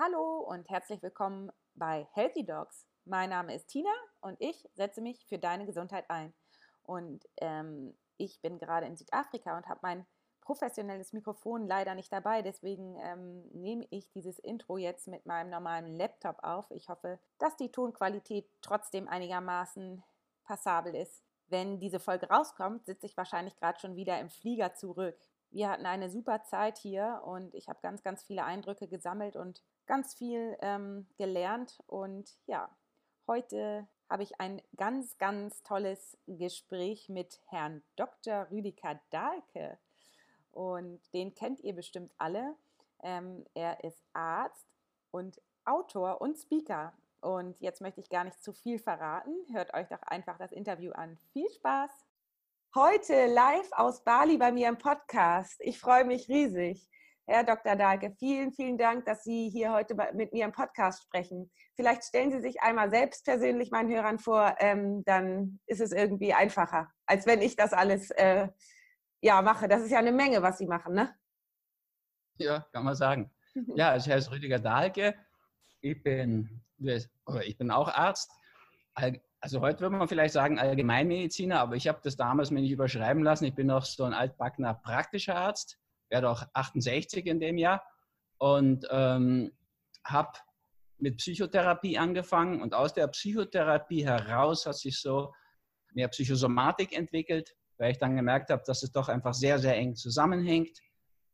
Hallo und herzlich willkommen bei Healthy Dogs. Mein Name ist Tina und ich setze mich für deine Gesundheit ein. Und ich bin gerade in Südafrika und habe mein professionelles Mikrofon leider nicht dabei. Deswegen nehme ich dieses Intro jetzt mit meinem normalen Laptop auf. Ich hoffe, dass die Tonqualität trotzdem einigermaßen passabel ist. Wenn diese Folge rauskommt, sitze ich wahrscheinlich gerade schon wieder im Flieger zurück. Wir hatten eine super Zeit hier und ich habe ganz, ganz viele Eindrücke gesammelt und ganz viel gelernt. Und ja, heute habe ich ein ganz, ganz tolles Gespräch mit Herrn Dr. Rüdiger Dahlke. Und den kennt ihr bestimmt alle. Er ist Arzt und Autor und Speaker. Und jetzt möchte ich gar nicht zu viel verraten. Hört euch doch einfach das Interview an. Viel Spaß! Heute live aus Bali bei mir im Podcast. Ich freue mich riesig. Herr Dr. Dahlke, vielen, vielen Dank, dass Sie hier heute mit mir im Podcast sprechen. Vielleicht stellen Sie sich einmal selbst persönlich meinen Hörern vor, dann ist es irgendwie einfacher, als wenn ich das alles mache. Das ist ja eine Menge, was Sie machen, ne? Ja, kann man sagen. Ja, ich heiße Rüdiger Dahlke. Ich bin auch Arzt. Also heute würde man vielleicht sagen Allgemeinmediziner, aber ich habe das damals mir nicht überschreiben lassen. Ich bin noch so ein altbackener praktischer Arzt. Werde auch 68 in dem Jahr und habe mit Psychotherapie angefangen und aus der Psychotherapie heraus hat sich so mehr Psychosomatik entwickelt, weil ich dann gemerkt habe, dass es doch einfach sehr, sehr eng zusammenhängt.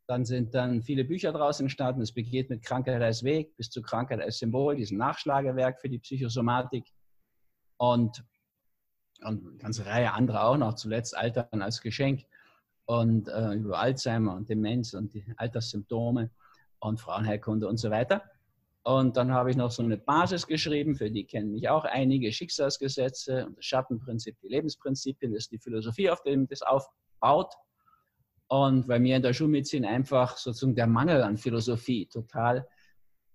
Dann sind viele Bücher draus entstanden. Es beginnt mit Krankheit als Weg bis zu Krankheit als Symbol, diesem Nachschlagewerk für die Psychosomatik und eine ganze Reihe anderer auch noch, zuletzt Altern als Geschenk. Und über Alzheimer und Demenz und die Alterssymptome und Frauenheilkunde und so weiter. Und dann habe ich noch so eine Basis geschrieben, für die kennen mich auch einige, Schicksalsgesetze und das Schattenprinzip, die Lebensprinzipien, das ist die Philosophie, auf dem das aufbaut. Und bei mir in der Schulmedizin einfach sozusagen der Mangel an Philosophie total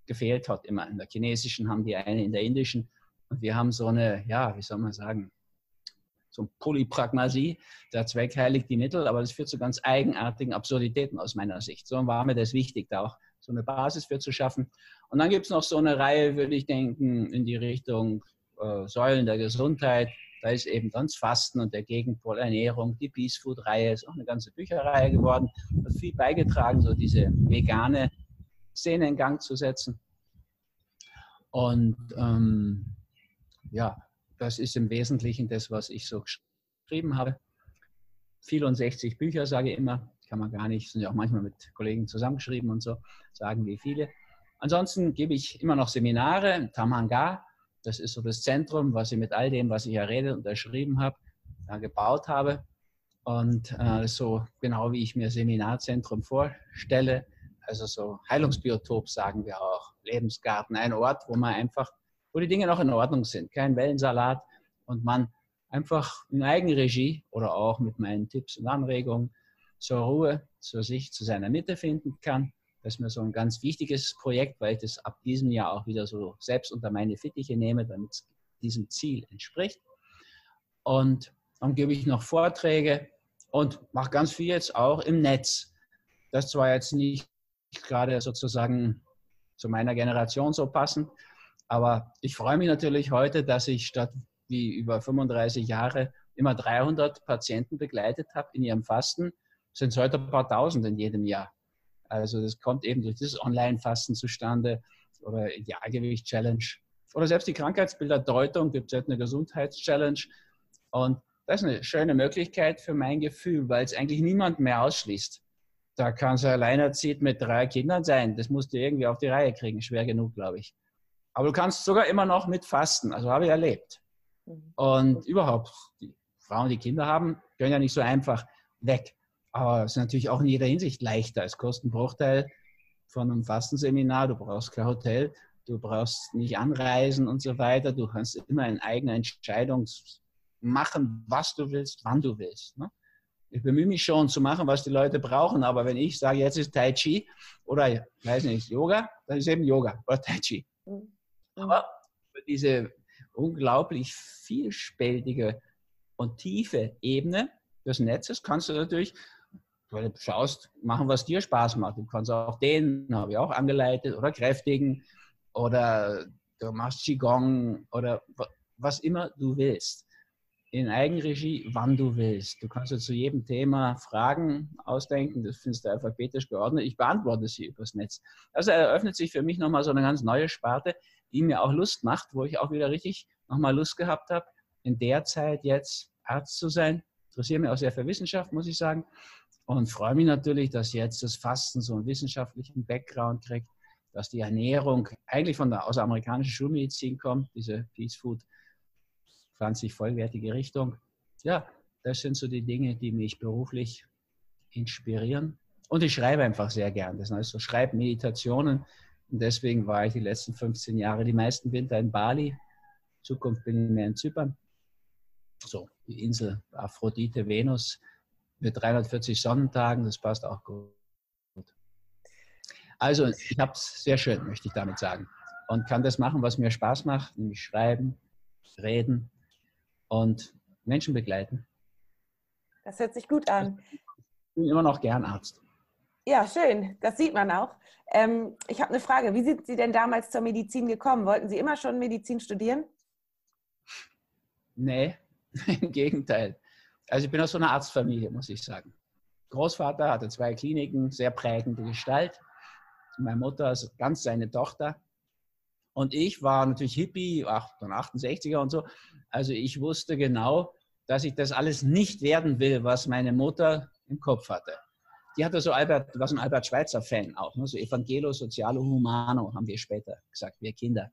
gefehlt hat immer. In der chinesischen haben die eine, in der indischen. Und wir haben so eine, ja, wie soll man sagen, so Polypragmasie, der Zweck heiligt die Mittel, aber das führt zu ganz eigenartigen Absurditäten aus meiner Sicht. So war mir das wichtig, da auch so eine Basis für zu schaffen. Und dann gibt es noch so eine Reihe, würde ich denken, in die Richtung Säulen der Gesundheit. Da ist eben dann das Fasten und der Gegenpol Ernährung, die Peace Food Reihe, ist auch eine ganze Bücherreihe geworden. Hat viel beigetragen, so diese vegane Szene in Gang zu setzen. Und das ist im Wesentlichen das, was ich so geschrieben habe. 64 Bücher, sage ich immer. Kann man gar nicht, sind ja auch manchmal mit Kollegen zusammengeschrieben und so, sagen wie viele. Ansonsten gebe ich immer noch Seminare in Tamanga. Das ist so das Zentrum, was ich mit all dem, was ich erredet und erschrieben habe, da gebaut habe. Und so genau wie ich mir Seminarzentrum vorstelle, also so Heilungsbiotop, sagen wir auch, Lebensgarten, ein Ort, wo man einfach wo die Dinge noch in Ordnung sind, kein Wellensalat und man einfach in Eigenregie oder auch mit meinen Tipps und Anregungen zur Ruhe, zur sich, zu seiner Mitte finden kann. Das ist mir so ein ganz wichtiges Projekt, weil ich das ab diesem Jahr auch wieder so selbst unter meine Fittiche nehme, damit es diesem Ziel entspricht. Und dann gebe ich noch Vorträge und mache ganz viel jetzt auch im Netz. Das war jetzt nicht gerade sozusagen zu meiner Generation so passend, aber ich freue mich natürlich heute, dass ich statt wie über 35 Jahre immer 300 Patienten begleitet habe in ihrem Fasten. Sind es heute ein paar Tausend in jedem Jahr. Also das kommt eben durch dieses Online-Fasten zustande oder Idealgewicht-Challenge. Oder selbst die Krankheitsbilderdeutung gibt es halt eine Gesundheitschallenge. Und das ist eine schöne Möglichkeit für mein Gefühl, weil es eigentlich niemand mehr ausschließt. Da kann es alleinerziehend mit 3 Kindern sein. Das musst du irgendwie auf die Reihe kriegen. Schwer genug, glaube ich. Aber du kannst sogar immer noch mit fasten, also habe ich erlebt. Und überhaupt, die Frauen, die Kinder haben, können ja nicht so einfach weg. Aber es ist natürlich auch in jeder Hinsicht leichter. Es kostet einen Bruchteil von einem Fastenseminar, du brauchst kein Hotel, du brauchst nicht anreisen und so weiter. Du kannst immer in eigener Entscheidung machen, was du willst, wann du willst. Ne? Ich bemühe mich schon zu machen, was die Leute brauchen, aber wenn ich sage, jetzt ist Tai-Chi oder, weiß nicht, Yoga, dann ist eben Yoga oder Tai-Chi. Aber für diese unglaublich vielspältige und tiefe Ebene des Netzes kannst du natürlich Weil du schaust, machen, was dir Spaß macht. Du kannst auch dehnen, habe ich auch angeleitet, oder kräftigen, oder du machst Qigong, oder was immer du willst. In Eigenregie, wann du willst. Du kannst ja zu jedem Thema Fragen ausdenken, das findest du alphabetisch geordnet. Ich beantworte sie übers Netz. Also eröffnet sich für mich nochmal so eine ganz neue Sparte, die mir auch Lust macht, wo ich auch wieder richtig nochmal Lust gehabt habe, in der Zeit jetzt Arzt zu sein. Interessiere mich auch sehr für Wissenschaft, muss ich sagen. Und freue mich natürlich, dass jetzt das Fasten so einen wissenschaftlichen Background kriegt, dass die Ernährung eigentlich aus der amerikanischen Schulmedizin kommt, diese Peace Food, pflanzlich vollwertige Richtung. Ja, das sind so die Dinge, die mich beruflich inspirieren. Und ich schreibe einfach sehr gern. Das sind also so Schreibmeditationen. Und deswegen war ich die letzten 15 Jahre die meisten Winter in Bali. In Zukunft bin ich mehr in Zypern. So, die Insel Aphrodite, Venus. Mit 340 Sonnentagen, das passt auch gut. Also ich habe es sehr schön, möchte ich damit sagen. Und kann das machen, was mir Spaß macht, nämlich schreiben, reden und Menschen begleiten. Das hört sich gut an. Ich bin immer noch gern Arzt. Ja, schön. Das sieht man auch. Ich habe eine Frage. Wie sind Sie denn damals zur Medizin gekommen? Wollten Sie immer schon Medizin studieren? Nee, im Gegenteil. Also ich bin aus so einer Arztfamilie, muss ich sagen. Großvater hatte 2 Kliniken, sehr prägende Gestalt. Meine Mutter ist ganz seine Tochter. Und ich war natürlich Hippie, 68er und so. Also ich wusste genau, dass ich das alles nicht werden will, was meine Mutter im Kopf hatte. Die hatte so ein Albert Schweitzer-Fan auch, ne? So Evangelo Sociale Humano, haben wir später gesagt, wir Kinder.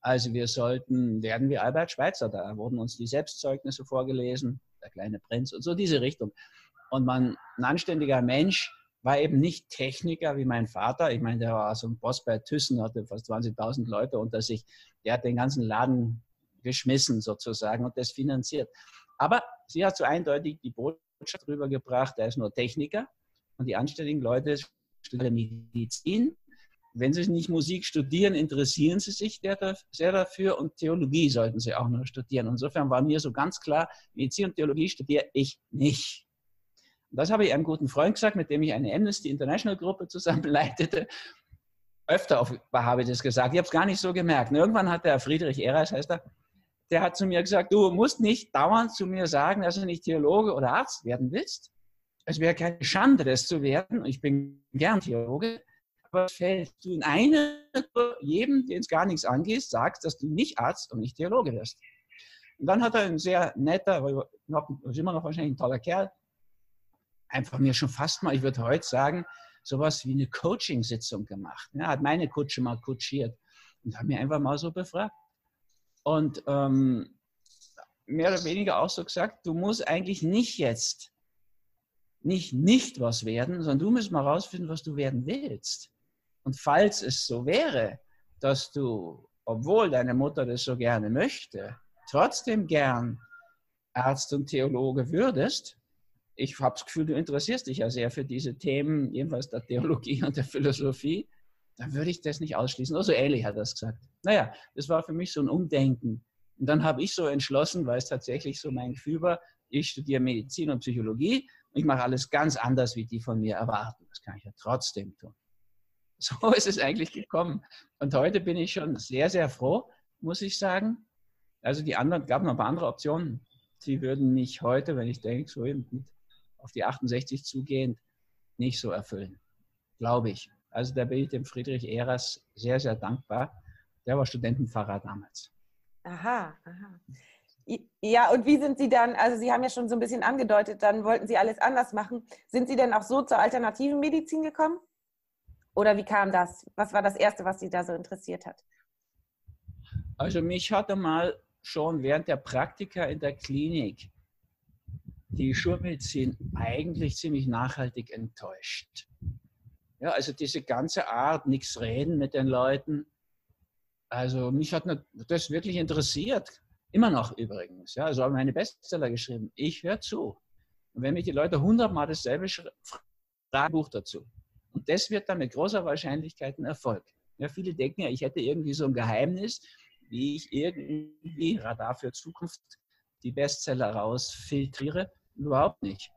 Also wir sollten, werden wie Albert Schweitzer, da wurden uns die Selbstzeugnisse vorgelesen. Der kleine Prinz und so diese Richtung. Und ein anständiger Mensch war eben nicht Techniker wie mein Vater. Ich meine, der war so ein Boss bei Thyssen, hatte fast 20.000 Leute unter sich. Der hat den ganzen Laden geschmissen sozusagen und das finanziert. Aber sie hat so eindeutig die Botschaft rübergebracht, er ist nur Techniker und die anständigen Leute studieren Medizin. Wenn sie nicht Musik studieren, interessieren sie sich sehr dafür und Theologie sollten sie auch nur studieren. Insofern war mir so ganz klar, Medizin und Theologie studiere ich nicht. Und das habe ich einem guten Freund gesagt, mit dem ich eine Amnesty International Gruppe zusammen leitete. Öfter habe ich das gesagt, ich habe es gar nicht so gemerkt. Und irgendwann hat der Friedrich Ehrers, heißt er, der hat zu mir gesagt, du musst nicht dauernd zu mir sagen, dass du nicht Theologe oder Arzt werden willst. Es wäre keine Schande, das zu werden. Und ich bin gern Theologe. Aber fällst du in eine, jedem, den es gar nichts angeht, sagst, dass du nicht Arzt und nicht Theologe wirst. Und dann hat er ein sehr netter, ist immer noch wahrscheinlich ein toller Kerl, einfach mir schon fast mal, ich würde heute sagen, sowas wie eine Coaching-Sitzung gemacht. Er hat meine Kutsche mal kutschiert und hat mir einfach mal so befragt. Und mehr oder weniger auch so gesagt, du musst eigentlich nicht jetzt nicht was werden, sondern du musst mal rausfinden, was du werden willst. Und falls es so wäre, dass du, obwohl deine Mutter das so gerne möchte, trotzdem gern Arzt und Theologe würdest, ich habe das Gefühl, du interessierst dich ja sehr für diese Themen, jedenfalls der Theologie und der Philosophie, dann würde ich das nicht ausschließen. Oder so ähnlich hat er das gesagt. Naja, das war für mich so ein Umdenken. Und dann habe ich so entschlossen, weil es tatsächlich so mein Gefühl war, ich studiere Medizin und Psychologie, ich mache alles ganz anders, wie die von mir erwarten. Das kann ich ja trotzdem tun. So ist es eigentlich gekommen. Und heute bin ich schon sehr, sehr froh, muss ich sagen. Also die anderen, gab noch ein paar andere Optionen. Die würden mich heute, wenn ich denke, so eben auf die 68 zugehend, nicht so erfüllen. Glaube ich. Also da bin ich dem Friedrich Ehrers sehr, sehr dankbar. Der war Studentenpfarrer damals. Aha, aha. Ja, und wie sind Sie dann, also Sie haben ja schon so ein bisschen angedeutet, dann wollten Sie alles anders machen. Sind Sie denn auch so zur alternativen Medizin gekommen? Oder wie kam das? Was war das Erste, was Sie da so interessiert hat? Also mich hatte mal schon während der Praktika in der Klinik die Schulmedizin eigentlich ziemlich nachhaltig enttäuscht. Ja, also diese ganze Art, nichts reden mit den Leuten. Also mich hat das wirklich interessiert. Immer noch übrigens. Ja, also habe meine Bestseller geschrieben. Ich höre zu. Und wenn mich die Leute 100-mal dasselbe fragen, Buch dazu. Und das wird dann mit großer Wahrscheinlichkeit ein Erfolg. Ja, viele denken ja, ich hätte irgendwie so ein Geheimnis, wie ich irgendwie Radar für Zukunft die Bestseller rausfiltriere. Überhaupt nicht.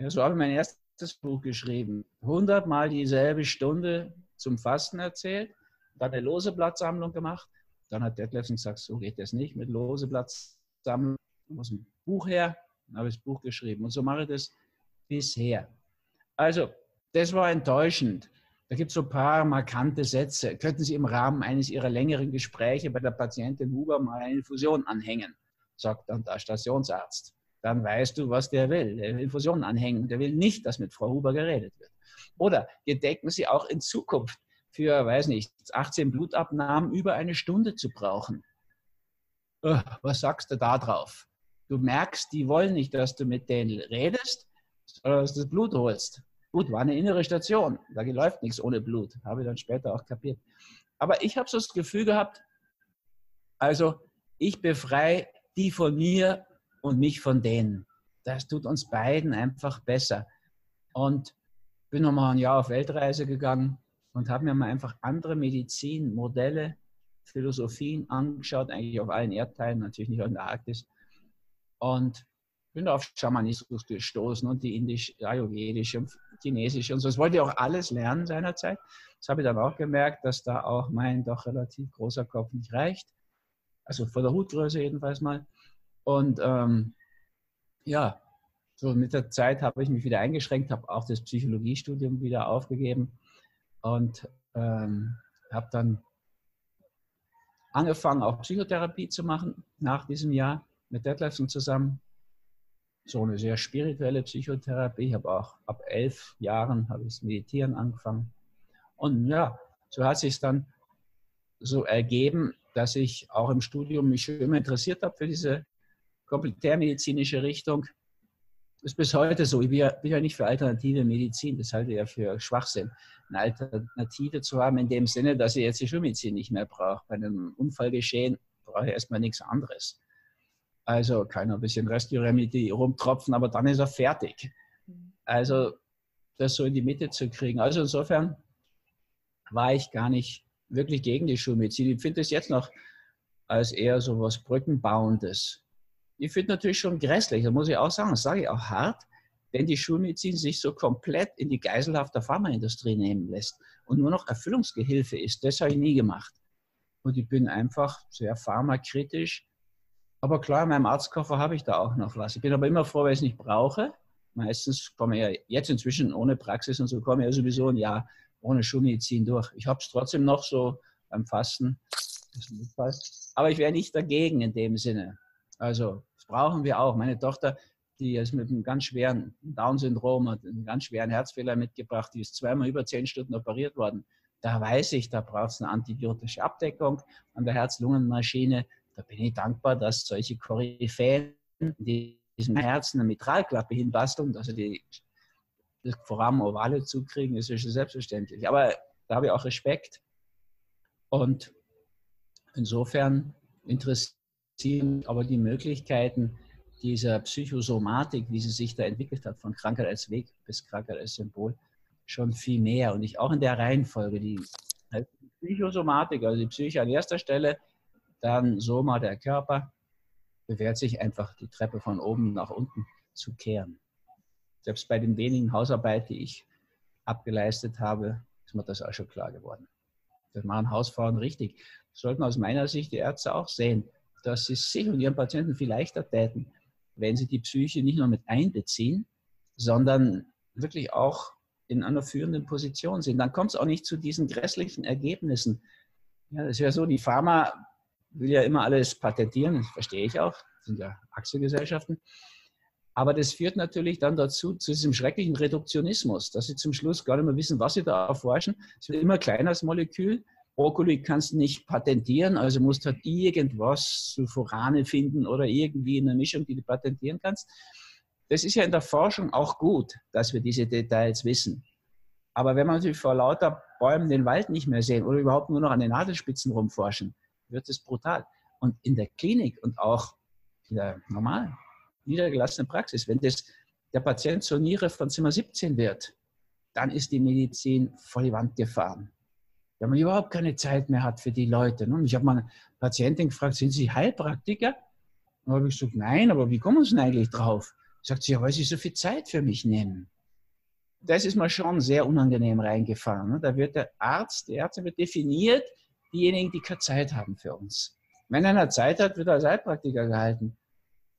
Ja, so habe ich meinen ersten das Buch geschrieben, 100-mal dieselbe Stunde zum Fasten erzählt, dann eine Loseblattsammlung gemacht. Dann hat Detlefsen gesagt, so geht das nicht mit Loseblattsammlung, muss ein Buch her, dann habe ich das Buch geschrieben. Und so mache ich das bisher. Also, das war enttäuschend. Da gibt es so ein paar markante Sätze. Könnten Sie im Rahmen eines Ihrer längeren Gespräche bei der Patientin Huber mal eine Infusion anhängen, sagt dann der Stationsarzt. Dann weißt du, was der will. Der will Infusionen anhängen. Der will nicht, dass mit Frau Huber geredet wird. Oder wir denken Sie auch in Zukunft für, weiß nicht, 18 Blutabnahmen über eine Stunde zu brauchen. Was sagst du da drauf? Du merkst, die wollen nicht, dass du mit denen redest, sondern dass du das Blut holst. Gut, war eine innere Station. Da läuft nichts ohne Blut. Habe ich dann später auch kapiert. Aber ich habe so das Gefühl gehabt, also ich befreie die von mir und mich von denen. Das tut uns beiden einfach besser. Und bin nochmal ein Jahr auf Weltreise gegangen und habe mir mal einfach andere Medizin, Modelle, Philosophien angeschaut, eigentlich auf allen Erdteilen, natürlich nicht in der Arktis. Und bin auf Schamanismus gestoßen und die indische, ayurvedische und chinesische und so. Das wollte ich auch alles lernen seinerzeit. Das habe ich dann auch gemerkt, dass da auch mein doch relativ großer Kopf nicht reicht. Also von der Hutgröße jedenfalls mal. Und ja, so mit der Zeit habe ich mich wieder eingeschränkt, habe auch das Psychologiestudium wieder aufgegeben und habe dann angefangen, auch Psychotherapie zu machen nach diesem Jahr mit Detlefsen zusammen. So eine sehr spirituelle Psychotherapie. Ich habe auch ab 11 Jahren habe ich Meditieren angefangen. Und ja, so hat sich es dann so ergeben, dass ich auch im Studium mich schon immer interessiert habe für diese komplementärmedizinische Richtung. Das ist bis heute so. Ich bin ja nicht für alternative Medizin. Das halte ich ja für Schwachsinn, eine Alternative zu haben in dem Sinne, dass ich jetzt die Schulmedizin nicht mehr brauche. Bei einem Unfallgeschehen brauche ich erstmal nichts anderes. Also kann ein bisschen Rescue-Remedy rumtropfen, aber dann ist er fertig. Also das so in die Mitte zu kriegen. Also insofern war ich gar nicht wirklich gegen die Schulmedizin. Ich finde es jetzt noch als eher so was Brückenbauendes. Ich finde natürlich schon grässlich, das muss ich auch sagen, das sage ich auch hart, wenn die Schulmedizin sich so komplett in die Geiselhaft der Pharmaindustrie nehmen lässt und nur noch Erfüllungsgehilfe ist. Das habe ich nie gemacht. Und ich bin einfach sehr pharmakritisch. Aber klar, in meinem Arztkoffer habe ich da auch noch was. Ich bin aber immer froh, weil ich es nicht brauche. Meistens komme ich ja jetzt inzwischen ohne Praxis und so, komme ich ja sowieso ein Jahr ohne Schulmedizin durch. Ich habe es trotzdem noch so beim Fasten. Aber ich wäre nicht dagegen in dem Sinne. Also, das brauchen wir auch. Meine Tochter, die ist mit einem ganz schweren Down-Syndrom, hat einen ganz schweren Herzfehler mitgebracht, die ist zweimal über 10 Stunden operiert worden. Da weiß ich, da braucht es eine antibiotische Abdeckung an der Herz-Lungen-Maschine. Da bin ich dankbar, dass solche Koryphäen, die diesem Herzen eine Mitralklappe hinbasteln, also das Foramen Ovale zukriegen, ist ja schon selbstverständlich. Aber da habe ich auch Respekt. Und insofern interessiert aber die Möglichkeiten dieser Psychosomatik, wie sie sich da entwickelt hat, von Krankheit als Weg bis Krankheit als Symbol, schon viel mehr. Und ich auch in der Reihenfolge, die Psychosomatik, also die Psyche an erster Stelle, dann Soma, der Körper, bewährt sich einfach, die Treppe von oben nach unten zu kehren. Selbst bei den wenigen Hausarbeiten, die ich abgeleistet habe, ist mir das auch schon klar geworden. Das machen Hausfrauen richtig. Das sollten aus meiner Sicht die Ärzte auch sehen, dass sie sich und ihren Patienten viel leichter täten, wenn sie die Psyche nicht nur mit einbeziehen, sondern wirklich auch in einer führenden Position sind. Dann kommt es auch nicht zu diesen grässlichen Ergebnissen. Ja, das wäre so, die Pharma will ja immer alles patentieren, das verstehe ich auch, das sind ja Aktiengesellschaften. Aber das führt natürlich dann dazu, zu diesem schrecklichen Reduktionismus, dass sie zum Schluss gar nicht mehr wissen, was sie da erforschen. Es wird immer kleiner, das Molekül. Brokkoli kannst du nicht patentieren, also musst halt irgendwas zu Forane finden oder irgendwie in einer Mischung, die du patentieren kannst. Das ist ja in der Forschung auch gut, dass wir diese Details wissen. Aber wenn man natürlich vor lauter Bäumen den Wald nicht mehr sehen oder überhaupt nur noch an den Nadelspitzen rumforschen, wird es brutal. Und in der Klinik und auch in der normalen, niedergelassenen Praxis, wenn der Patient zur Niere von Zimmer 17 wird, dann ist die Medizin vor die Wand gefahren. Wenn man überhaupt keine Zeit mehr hat für die Leute. Und ich habe mal eine Patientin gefragt, sind Sie Heilpraktiker? Und dann habe ich gesagt, nein, aber wie kommen Sie denn eigentlich drauf? Sagt sie, ja, weil Sie so viel Zeit für mich nehmen. das ist mir schon sehr unangenehm reingefahren. Da wird der Arzt, die Ärzte wird definiert, diejenigen, die keine Zeit haben für uns. Wenn einer Zeit hat, wird er als Heilpraktiker gehalten.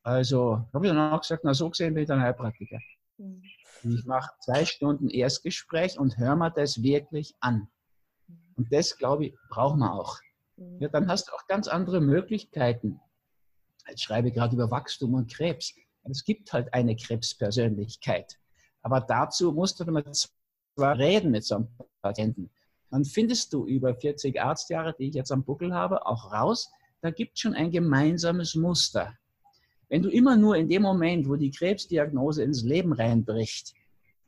Also, habe ich dann auch gesagt, na so gesehen bin ich dann Heilpraktiker. Ich mache 2 Stunden Erstgespräch und höre mir das wirklich an. Und das, glaube ich, brauchen wir auch. Ja, dann hast du auch ganz andere Möglichkeiten. Jetzt schreibe ich gerade über Wachstum und Krebs. Es gibt halt eine Krebspersönlichkeit. Aber dazu musst du zwar reden mit so einem Patienten. Dann findest du über 40 Arztjahre, die ich jetzt am Buckel habe, auch raus, da gibt es schon ein gemeinsames Muster. Wenn du immer nur in dem Moment, wo die Krebsdiagnose ins Leben reinbricht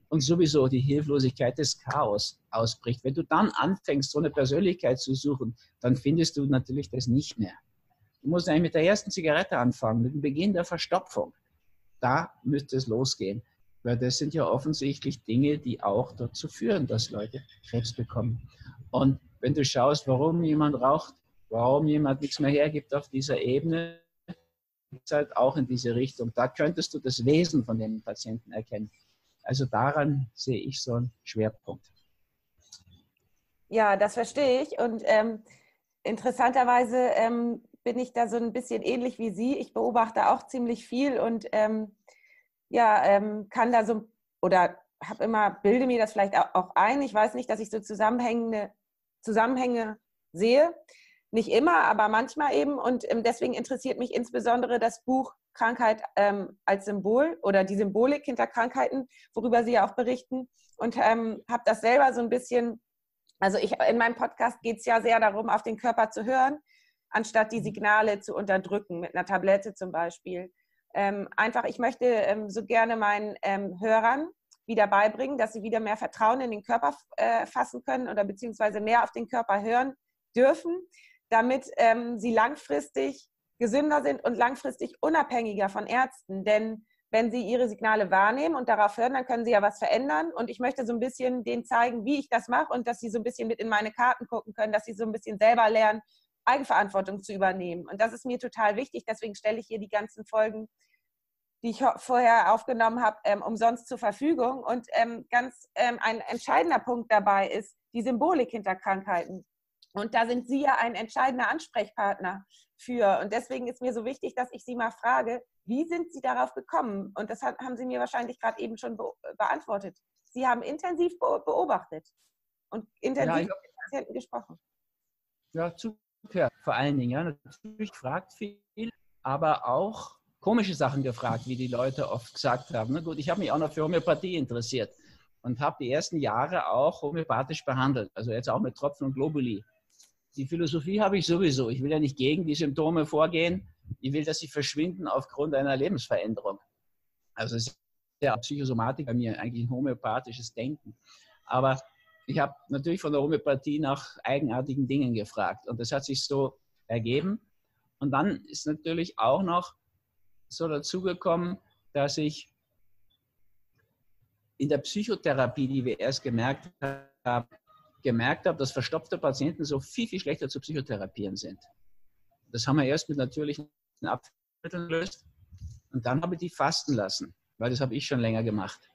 und sowieso die Hilflosigkeit des Chaos ausbricht, wenn du dann anfängst, so eine Persönlichkeit zu suchen, dann findest du natürlich das nicht mehr. Du musst eigentlich mit der ersten Zigarette anfangen, mit dem Beginn der Verstopfung. Da müsste es losgehen, weil das sind ja offensichtlich Dinge, die auch dazu führen, dass Leute Krebs bekommen. Und wenn du schaust, warum jemand raucht, warum jemand nichts mehr hergibt auf dieser Ebene, ist halt auch in diese Richtung. Da könntest du das Wesen von den Patienten erkennen. Also daran sehe ich so einen Schwerpunkt. Ja, das verstehe ich. Und interessanterweise bin ich da so ein bisschen ähnlich wie Sie. Ich beobachte auch ziemlich viel und kann da so, oder habe immer, bilde mir das vielleicht auch ein. Ich weiß nicht, dass ich so Zusammenhänge sehe. Nicht immer, aber manchmal eben. Und deswegen interessiert mich insbesondere das Buch Krankheit als Symbol oder die Symbolik hinter Krankheiten, worüber Sie ja auch berichten. Und habe das selber so ein bisschen, also in meinem Podcast geht es ja sehr darum, auf den Körper zu hören, anstatt die Signale zu unterdrücken, mit einer Tablette zum Beispiel. Ich möchte so gerne meinen Hörern wieder beibringen, dass sie wieder mehr Vertrauen in den Körper fassen können oder beziehungsweise mehr auf den Körper hören dürfen, damit sie langfristig gesünder sind und langfristig unabhängiger von Ärzten. Denn wenn sie ihre Signale wahrnehmen und darauf hören, dann können sie ja was verändern. Und ich möchte so ein bisschen denen zeigen, wie ich das mache und dass sie so ein bisschen mit in meine Karten gucken können, dass sie so ein bisschen selber lernen, Eigenverantwortung zu übernehmen. Und das ist mir total wichtig. Deswegen stelle ich hier die ganzen Folgen, die ich vorher aufgenommen habe, umsonst zur Verfügung. Und ein entscheidender Punkt dabei ist die Symbolik hinter Krankheiten. Und da sind Sie ja ein entscheidender Ansprechpartner für. Und deswegen ist mir so wichtig, dass ich Sie mal frage, wie sind Sie darauf gekommen? Und das haben Sie mir wahrscheinlich gerade eben schon beantwortet. Sie haben intensiv beobachtet und intensiv mit Patienten gesprochen. Ja, zugehört vor allen Dingen. Ja. Natürlich fragt viel, aber auch komische Sachen gefragt, wie die Leute oft gesagt haben. Na gut, ich habe mich auch noch für Homöopathie interessiert und habe die ersten Jahre auch homöopathisch behandelt. Also jetzt auch mit Tropfen und Globuli. Die Philosophie habe ich sowieso. Ich will ja nicht gegen die Symptome vorgehen. Ich will, dass sie verschwinden aufgrund einer Lebensveränderung. Also es ist ja Psychosomatik bei mir, eigentlich ein homöopathisches Denken. Aber ich habe natürlich von der Homöopathie nach eigenartigen Dingen gefragt. Und das hat sich so ergeben. Und dann ist natürlich auch noch so dazugekommen, dass ich in der Psychotherapie, die wir erst gemerkt habe, dass verstopfte Patienten so viel, viel schlechter zu psychotherapieren sind. Das haben wir erst mit natürlichen Abführmitteln gelöst und dann habe ich die fasten lassen, weil das habe ich schon länger gemacht.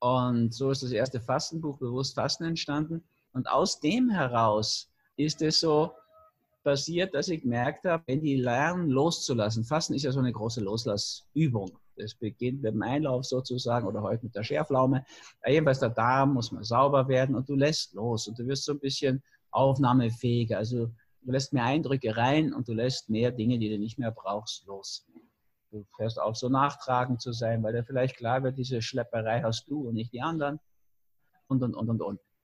Und so ist das erste Fastenbuch Bewusst Fasten entstanden und aus dem heraus ist es so passiert, dass ich gemerkt habe, wenn die lernen loszulassen, Fasten ist ja so eine große Loslassübung. Es beginnt mit dem Einlauf sozusagen oder heute mit der Schärflaume. Jedenfalls der Darm muss mal sauber werden und du lässt los und du wirst so ein bisschen aufnahmefähiger. Also du lässt mehr Eindrücke rein und du lässt mehr Dinge, die du nicht mehr brauchst, los. Du hörst auf, so nachtragend zu sein, weil dir vielleicht klar wird, diese Schlepperei hast du und nicht die anderen und.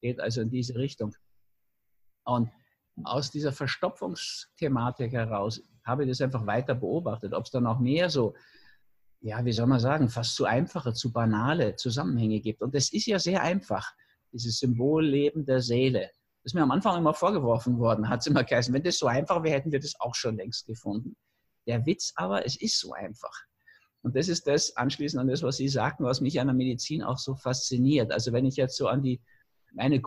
Geht also in diese Richtung. Und aus dieser Verstopfungsthematik heraus habe ich das einfach weiter beobachtet, ob es dann auch mehr so ja, wie soll man sagen, fast zu einfache, zu banale Zusammenhänge gibt. Und das ist ja sehr einfach, dieses Symbolleben der Seele. Das ist mir am Anfang immer vorgeworfen worden, hat es immer geheißen, wenn das so einfach wäre, hätten wir das auch schon längst gefunden. Der Witz aber, es ist so einfach. Und das ist das anschließend an das, was Sie sagten, was mich an der Medizin auch so fasziniert. Also wenn ich jetzt so an meine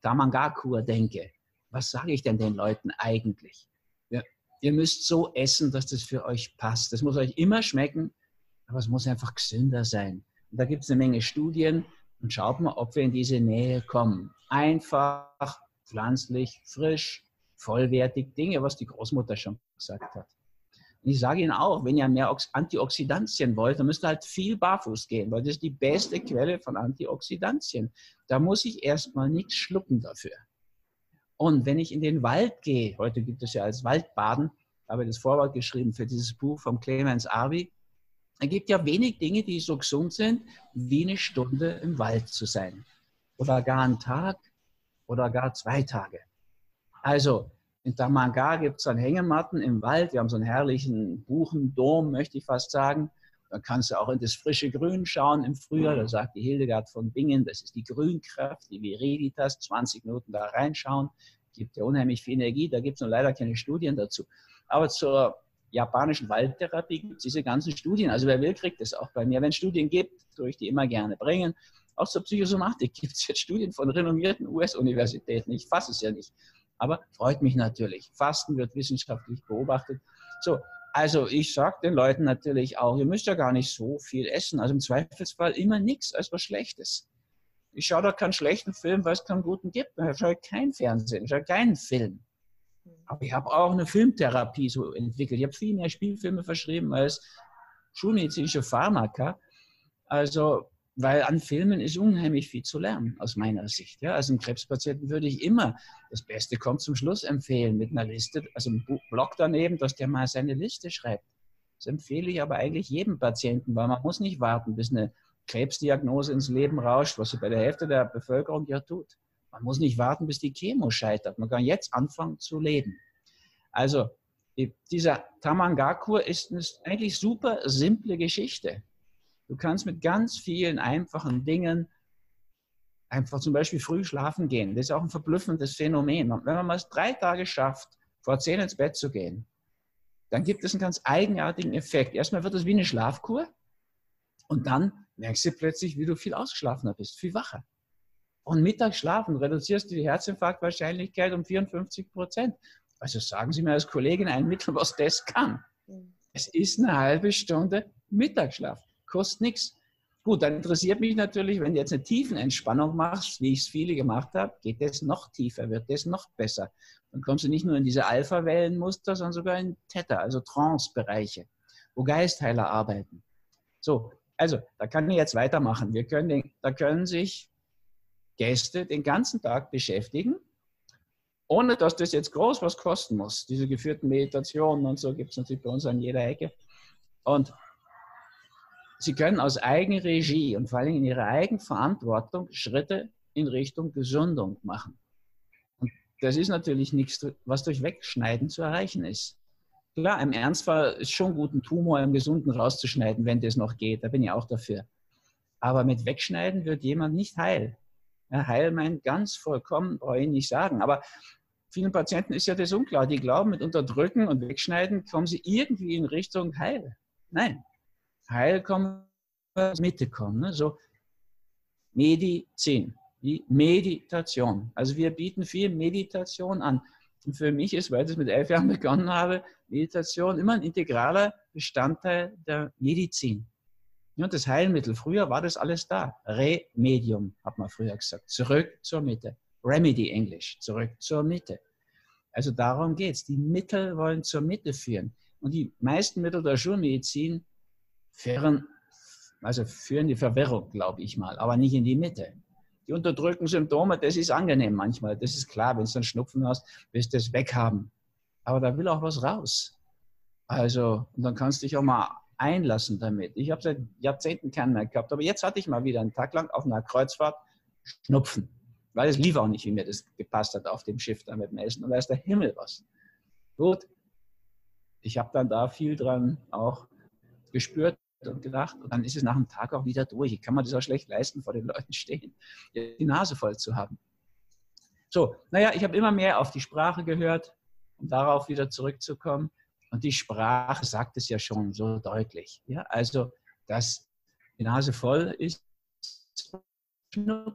Tamanga-Kur denke, was sage ich denn den Leuten eigentlich? Ja, ihr müsst so essen, dass das für euch passt. Das muss euch immer schmecken. Aber es muss einfach gesünder sein. Und da gibt es eine Menge Studien, und schauen mal, ob wir in diese Nähe kommen. Einfach, pflanzlich, frisch, vollwertig Dinge, was die Großmutter schon gesagt hat. Und ich sage Ihnen auch, wenn ihr mehr Antioxidantien wollt, dann müsst ihr halt viel barfuß gehen, weil das ist die beste Quelle von Antioxidantien. Da muss ich erstmal nichts schlucken dafür. Und wenn ich in den Wald gehe, heute gibt es ja als Waldbaden, habe das Vorwort geschrieben für dieses Buch von Clemens Arby, es gibt ja wenig Dinge, die so gesund sind, wie eine Stunde im Wald zu sein. Oder gar einen Tag oder gar 2 Tage. Also in Tamanga gibt es dann Hängematten im Wald. Wir haben so einen herrlichen Buchendom, möchte ich fast sagen. Da kannst du auch in das frische Grün schauen im Frühjahr. Da sagt die Hildegard von Bingen, das ist die Grünkraft, die Viriditas, 20 Minuten da reinschauen. Gibt ja unheimlich viel Energie. Da gibt es nur leider keine Studien dazu. Aber zur japanischen Waldtherapie gibt es diese ganzen Studien. Also wer will, kriegt es auch bei mir. Wenn es Studien gibt, tue ich die immer gerne bringen. Auch zur Psychosomatik gibt es jetzt Studien von renommierten US-Universitäten. Ich fasse es ja nicht. Aber freut mich natürlich. Fasten wird wissenschaftlich beobachtet. So, also ich sage den Leuten natürlich auch, ihr müsst ja gar nicht so viel essen. Also im Zweifelsfall immer nichts als was Schlechtes. Ich schaue doch keinen schlechten Film, weil es keinen guten gibt. Ich schaue keinen Fernsehen, ich schaue keinen Film. Aber ich habe auch eine Filmtherapie so entwickelt. Ich habe viel mehr Spielfilme verschrieben als schulmedizinische Pharmaka. Also, weil an Filmen ist unheimlich viel zu lernen, aus meiner Sicht. Ja, also einem Krebspatienten würde ich immer das Beste kommt zum Schluss empfehlen, mit einer Liste, also einem Blog daneben, dass der mal seine Liste schreibt. Das empfehle ich aber eigentlich jedem Patienten, weil man muss nicht warten, bis eine Krebsdiagnose ins Leben rauscht, was sie bei der Hälfte der Bevölkerung ja tut. Man muss nicht warten, bis die Chemo scheitert. Man kann jetzt anfangen zu leben. Also dieser Tamanga-Kur ist eine eigentlich super simple Geschichte. Du kannst mit ganz vielen einfachen Dingen einfach zum Beispiel früh schlafen gehen. Das ist auch ein verblüffendes Phänomen. Und wenn man mal 3 Tage schafft, vor 10 ins Bett zu gehen, dann gibt es einen ganz eigenartigen Effekt. Erstmal wird es wie eine Schlafkur und dann merkst du plötzlich, wie du viel ausgeschlafener bist, viel wacher. Und mittags schlafen reduzierst du die Herzinfarktwahrscheinlichkeit um 54%. Also sagen Sie mir als Kollegin ein Mittel, was das kann. Es ist eine halbe Stunde Mittagsschlaf. Kostet nichts. Gut, dann interessiert mich natürlich, wenn du jetzt eine Tiefenentspannung machst, wie ich es viele gemacht habe, geht das noch tiefer, wird das noch besser. Dann kommst du nicht nur in diese Alpha-Wellenmuster, sondern sogar in Theta, also Trance-Bereiche, wo Geistheiler arbeiten. So, also, da kann ich jetzt weitermachen. Da können sich Gäste den ganzen Tag beschäftigen, ohne dass das jetzt groß was kosten muss. Diese geführten Meditationen und so gibt es natürlich bei uns an jeder Ecke. Und Sie können aus Eigenregie und vor allem in Ihrer Eigenverantwortung Schritte in Richtung Gesundung machen. Und das ist natürlich nichts, was durch Wegschneiden zu erreichen ist. Klar, im Ernstfall ist schon gut, einen Tumor im Gesunden rauszuschneiden, wenn das noch geht. Da bin ich auch dafür. Aber mit Wegschneiden wird jemand nicht heil. Ja, heil meint ganz vollkommen, brauche ich nicht sagen. Aber vielen Patienten ist ja das unklar. Die glauben, mit Unterdrücken und Wegschneiden kommen sie irgendwie in Richtung Heil. Nein, Heil kommen, Mitte kommen. Ne? So Medizin, die Meditation. Also wir bieten viel Meditation an. Und für mich ist, weil ich das mit 11 Jahren begonnen habe, Meditation immer ein integraler Bestandteil der Medizin. Und das Heilmittel, früher war das alles da. Remedium, hat man früher gesagt. Zurück zur Mitte. Remedy Englisch, zurück zur Mitte. Also darum geht es. Die Mittel wollen zur Mitte führen. Und die meisten Mittel der Schulmedizin führen die Verwirrung, glaube ich mal, aber nicht in die Mitte. Die unterdrückten Symptome, das ist angenehm manchmal. Das ist klar, wenn du einen Schnupfen hast, willst du das weghaben. Aber da will auch was raus. Also, und dann kannst du dich auch mal einlassen damit. Ich habe seit Jahrzehnten keinen mehr gehabt, aber jetzt hatte ich mal wieder einen Tag lang auf einer Kreuzfahrt Schnupfen, weil es lief auch nicht, wie mir das gepasst hat auf dem Schiff da mit dem Essen und da ist der Himmel was. Gut, ich habe dann da viel dran auch gespürt und gedacht und dann ist es nach einem Tag auch wieder durch. Ich kann mir das auch schlecht leisten, vor den Leuten stehen, die Nase voll zu haben. So, naja, ich habe immer mehr auf die Sprache gehört, um darauf wieder zurückzukommen. Und die Sprache sagt es ja schon so deutlich. Ja? Also, dass die Nase voll ist, wenn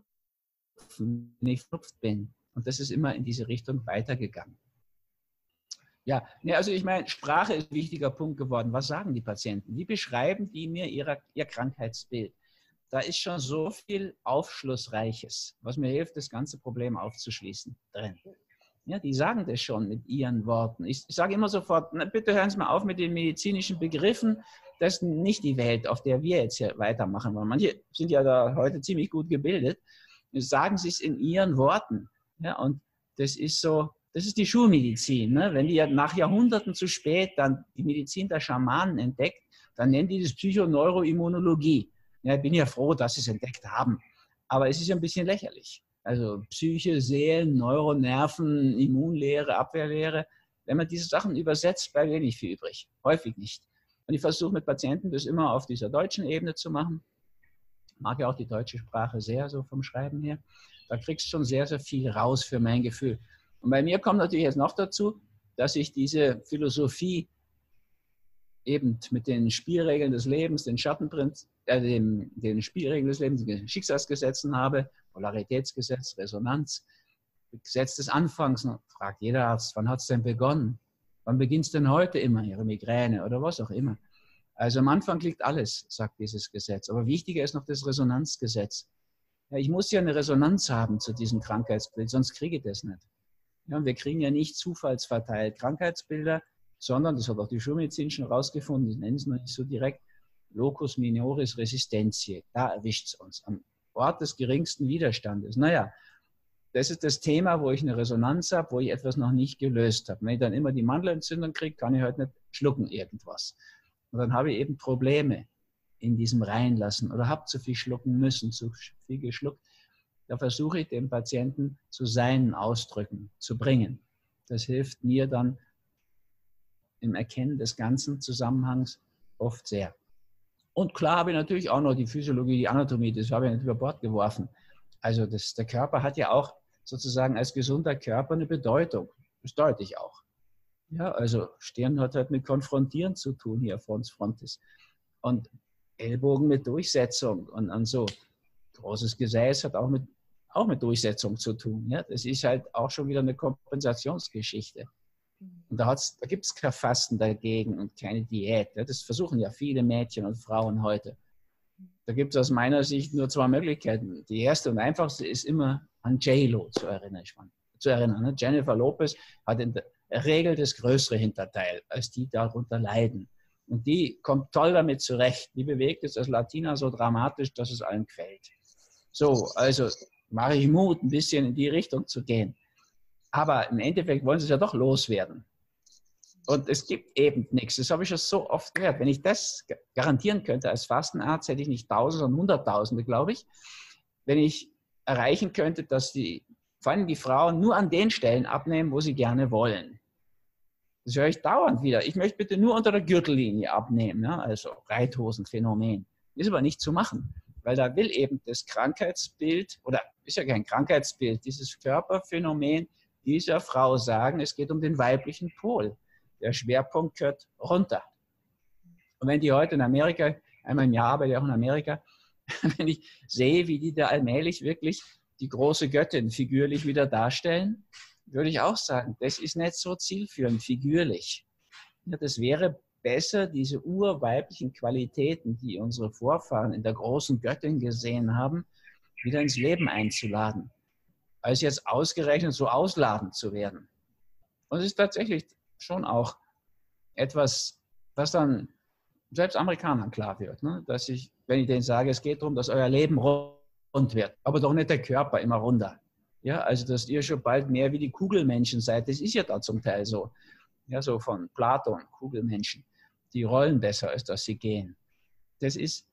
ich schnupft bin. Und das ist immer in diese Richtung weitergegangen. Ja, also ich meine, Sprache ist ein wichtiger Punkt geworden. Was sagen die Patienten? Wie beschreiben die mir ihr Krankheitsbild? Da ist schon so viel Aufschlussreiches, was mir hilft, das ganze Problem aufzuschließen, drin. Ja, die sagen das schon mit ihren Worten. Ich sage immer sofort, na, bitte hören Sie mal auf mit den medizinischen Begriffen. Das ist nicht die Welt, auf der wir jetzt hier weitermachen wollen. Manche sind ja da heute ziemlich gut gebildet. Sagen Sie es in ihren Worten. Ja, und das ist so, das ist die Schulmedizin. Ne? Wenn die ja nach Jahrhunderten zu spät dann die Medizin der Schamanen entdeckt, dann nennen die das Psychoneuroimmunologie. Ja, ich bin ja froh, dass sie es entdeckt haben. Aber es ist ja ein bisschen lächerlich. Also Psyche, Seelen, Neuronerven, Immunlehre, Abwehrlehre. Wenn man diese Sachen übersetzt, bleibt wenig viel übrig. Häufig nicht. Und ich versuche mit Patienten das immer auf dieser deutschen Ebene zu machen. Ich mag ja auch die deutsche Sprache sehr, so vom Schreiben her. Da kriegst du schon sehr, sehr viel raus für mein Gefühl. Und bei mir kommt natürlich jetzt noch dazu, dass ich diese Philosophie eben mit den Spielregeln des Lebens, den Schattenprinzip, den Spielregeln des Lebens, den Schicksalsgesetzen habe, Polaritätsgesetz, Resonanz, Gesetz des Anfangs, fragt jeder Arzt, wann hat es denn begonnen? Wann beginnt es denn heute immer, Ihre Migräne oder was auch immer? Also am Anfang liegt alles, sagt dieses Gesetz. Aber wichtiger ist noch das Resonanzgesetz. Ja, ich muss ja eine Resonanz haben zu diesem Krankheitsbild, sonst kriege ich das nicht. Ja, und wir kriegen ja nicht zufallsverteilt Krankheitsbilder, sondern, das hat auch die Schulmedizin schon rausgefunden, die nennen es noch nicht so direkt, Locus minoris resistentiae. Da erwischt es uns am Ort des geringsten Widerstandes. Naja, das ist das Thema, wo ich eine Resonanz habe, wo ich etwas noch nicht gelöst habe. Wenn ich dann immer die Mandelentzündung kriege, kann ich halt nicht schlucken irgendwas. Und dann habe ich eben Probleme in diesem Reinlassen oder habe zu viel schlucken müssen, zu viel geschluckt. Da versuche ich den Patienten zu seinen Ausdrücken zu bringen. Das hilft mir dann im Erkennen des ganzen Zusammenhangs oft sehr. Und klar habe ich natürlich auch noch die Physiologie, die Anatomie, das habe ich nicht über Bord geworfen. Also der Körper hat ja auch sozusagen als gesunder Körper eine Bedeutung. Das deute ich auch. Ja, also Stirn hat halt mit Konfrontieren zu tun hier, Frons Frontis. Und Ellbogen mit Durchsetzung und so. Großes Gesäß hat auch mit Durchsetzung zu tun. Ja? Das ist halt auch schon wieder eine Kompensationsgeschichte. Und da gibt es kein Fasten dagegen und keine Diät. Das versuchen ja viele Mädchen und Frauen heute. Da gibt es aus meiner Sicht nur zwei Möglichkeiten. Die erste und einfachste ist immer an J-Lo zu erinnern. Jennifer Lopez hat in der Regel das größere Hinterteil, als die darunter leiden. Und die kommt toll damit zurecht. Die bewegt es als Latina so dramatisch, dass es allen gefällt. So, also mache ich Mut, ein bisschen in die Richtung zu gehen. Aber im Endeffekt wollen sie es ja doch loswerden. Und es gibt eben nichts. Das habe ich schon so oft gehört. Wenn ich das garantieren könnte als Fastenarzt, hätte ich nicht Tausende, sondern Hunderttausende, glaube ich. Wenn ich erreichen könnte, dass vor allem die Frauen nur an den Stellen abnehmen, wo sie gerne wollen. Das höre ich dauernd wieder. Ich möchte bitte nur unter der Gürtellinie abnehmen. Ja? Also Reithosenphänomen. Ist aber nicht zu machen. Weil da will eben das Krankheitsbild, oder ist ja kein Krankheitsbild, dieses Körperphänomen, dieser Frau sagen, es geht um den weiblichen Pol. Der Schwerpunkt gehört runter. Und wenn die heute in Amerika, einmal im Jahr arbeite ich auch in Amerika, wenn ich sehe, wie die da allmählich wirklich die große Göttin figürlich wieder darstellen, würde ich auch sagen, das ist nicht so zielführend, figürlich. Ja, das wäre besser, diese urweiblichen Qualitäten, die unsere Vorfahren in der großen Göttin gesehen haben, wieder ins Leben einzuladen, als jetzt ausgerechnet so ausladend zu werden. Und es ist tatsächlich schon auch etwas, was dann selbst Amerikanern klar wird, ne? Dass ich, wenn ich denen sage, es geht darum, dass euer Leben rund wird, aber doch nicht der Körper immer runder. Ja, also dass ihr schon bald mehr wie die Kugelmenschen seid, das ist ja da zum Teil so. Ja, so von Platon, Kugelmenschen, die rollen besser, als dass sie gehen. Das ist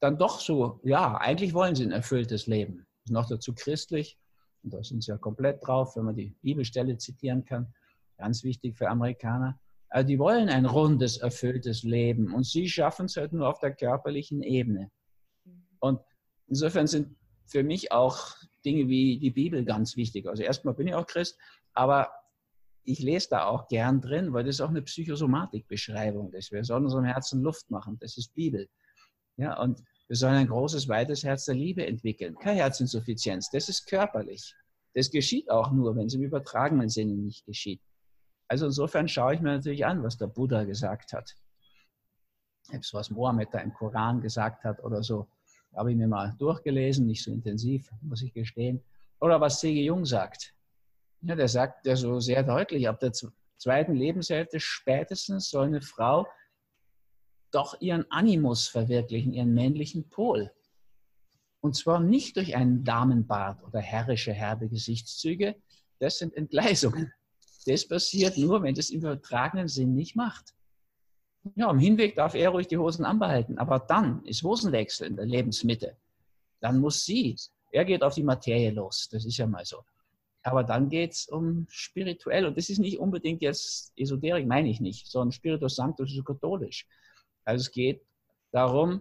dann doch so, ja, eigentlich wollen sie ein erfülltes Leben. Ist noch dazu christlich. Und da sind sie ja komplett drauf, wenn man die Bibelstelle zitieren kann. Ganz wichtig für Amerikaner. Also die wollen ein rundes, erfülltes Leben. Und sie schaffen es halt nur auf der körperlichen Ebene. Und insofern sind für mich auch Dinge wie die Bibel ganz wichtig. Also erstmal bin ich auch Christ, aber ich lese da auch gern drin, weil das ist auch eine Psychosomatik-Beschreibung ist. Wir sollen unserem Herzen Luft machen. Das ist Bibel. Ja, und wir sollen ein großes, weites Herz der Liebe entwickeln. Keine Herzinsuffizienz, das ist körperlich. Das geschieht auch nur, wenn es im übertragenen Sinne nicht geschieht. Also insofern schaue ich mir natürlich an, was der Buddha gesagt hat. Selbst was Mohammed da im Koran gesagt hat oder so. habe ich mir mal durchgelesen, nicht so intensiv, muss ich gestehen. Oder was C.G. Jung sagt. Ja, der sagt ja so sehr deutlich, ab der zweiten Lebenshälfte spätestens soll eine Frau doch ihren Animus verwirklichen, ihren männlichen Pol. Und zwar nicht durch einen Damenbart oder herrische, herbe Gesichtszüge. Das sind Entgleisungen. Das passiert nur, wenn das im übertragenen Sinn nicht macht. Ja, am Hinweg darf er ruhig die Hosen anbehalten. Aber dann ist Hosenwechsel in der Lebensmitte. Dann muss sie. Er geht auf die Materie los. Das ist ja mal so. Aber dann geht es um spirituell. Und das ist nicht unbedingt jetzt Esoterik, meine ich nicht, sondern Spiritus Sanctus ist katholisch. Also es geht darum,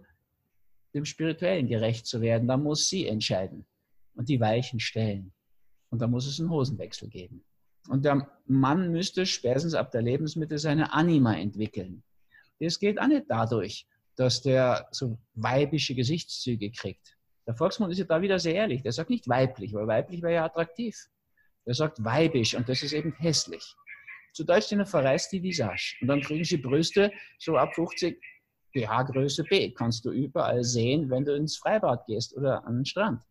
dem Spirituellen gerecht zu werden. Da muss sie entscheiden und die Weichen stellen. Und da muss es einen Hosenwechsel geben. Und der Mann müsste spätestens ab der Lebensmitte seine Anima entwickeln. Das geht auch nicht dadurch, dass der so weibische Gesichtszüge kriegt. Der Volksmund ist ja da wieder sehr ehrlich. Der sagt nicht weiblich, weil weiblich wäre ja attraktiv. Der sagt weibisch und das ist eben hässlich. Zu Deutsch, denen verreißt die Visage. Und dann kriegen sie Brüste so ab 50 pH-Größe B. Kannst du überall sehen, wenn du ins Freibad gehst oder an den Strand.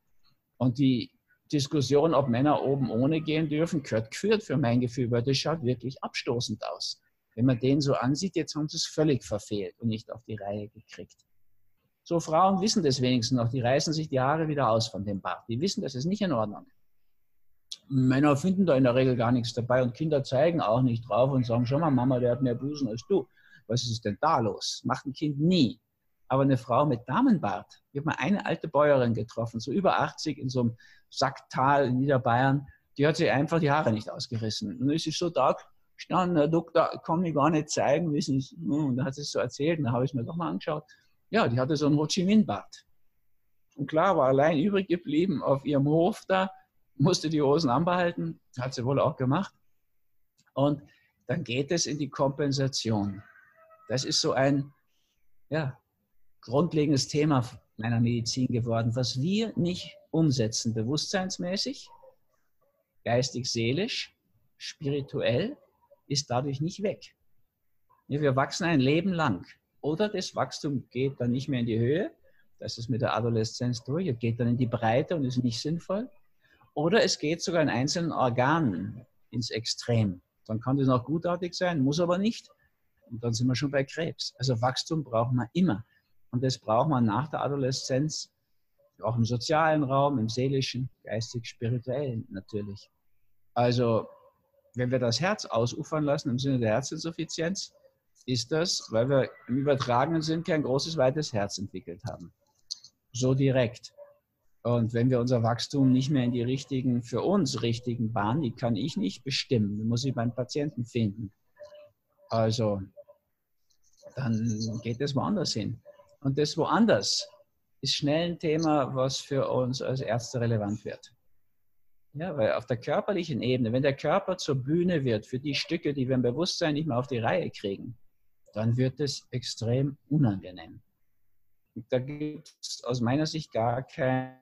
Und die Diskussion, ob Männer oben ohne gehen dürfen, gehört geführt für mein Gefühl, weil das schaut wirklich abstoßend aus. Wenn man den so ansieht, jetzt haben sie es völlig verfehlt und nicht auf die Reihe gekriegt. So Frauen wissen das wenigstens noch, die reißen sich die Haare wieder aus von dem Bart. Die wissen, das ist nicht in Ordnung. Männer finden da in der Regel gar nichts dabei und Kinder zeigen auch nicht drauf und sagen, schau mal, Mama, der hat mehr Busen als du. Was ist denn da los? Macht ein Kind nie. Aber eine Frau mit Damenbart, ich habe mal eine alte Bäuerin getroffen, so über 80 in so einem Sacktal in Niederbayern, die hat sich einfach die Haare nicht ausgerissen. Und es ist so da gestanden, Herr Doktor, kann mich gar nicht zeigen, wissen Sie. Und dann hat sie es so erzählt und da habe ich es mir doch mal angeschaut. Ja, die hatte so einen Ho-Chi-Minh-Bart. Und klar, war allein übrig geblieben auf ihrem Hof da, musste die Hosen anbehalten, hat sie wohl auch gemacht. Und dann geht es in die Kompensation. Das ist so ein grundlegendes Thema meiner Medizin geworden, was wir nicht umsetzen, bewusstseinsmäßig, geistig-seelisch, spirituell, ist dadurch nicht weg. Wir wachsen ein Leben lang. Oder das Wachstum geht dann nicht mehr in die Höhe, das ist mit der Adoleszenz durch, geht dann in die Breite und ist nicht sinnvoll. Oder es geht sogar in einzelnen Organen ins Extrem. Dann kann das noch gutartig sein, muss aber nicht. Und dann sind wir schon bei Krebs. Also Wachstum braucht man immer. Und das braucht man nach der Adoleszenz, auch im sozialen Raum, im seelischen, geistig-spirituellen natürlich. Also wenn wir das Herz ausufern lassen im Sinne der Herzinsuffizienz, ist das, weil wir im übertragenen Sinn kein großes, weites Herz entwickelt haben. So direkt. Und wenn wir unser Wachstum nicht mehr in die richtigen, für uns richtigen Bahnen, die kann ich nicht bestimmen, die muss ich beim Patienten finden. Also, dann geht es woanders hin. Und das woanders ist schnell ein Thema, was für uns als Ärzte relevant wird. Ja, weil auf der körperlichen Ebene, wenn der Körper zur Bühne wird für die Stücke, die wir im Bewusstsein nicht mehr auf die Reihe kriegen, dann wird es extrem unangenehm. Und da gibt es aus meiner Sicht gar kein...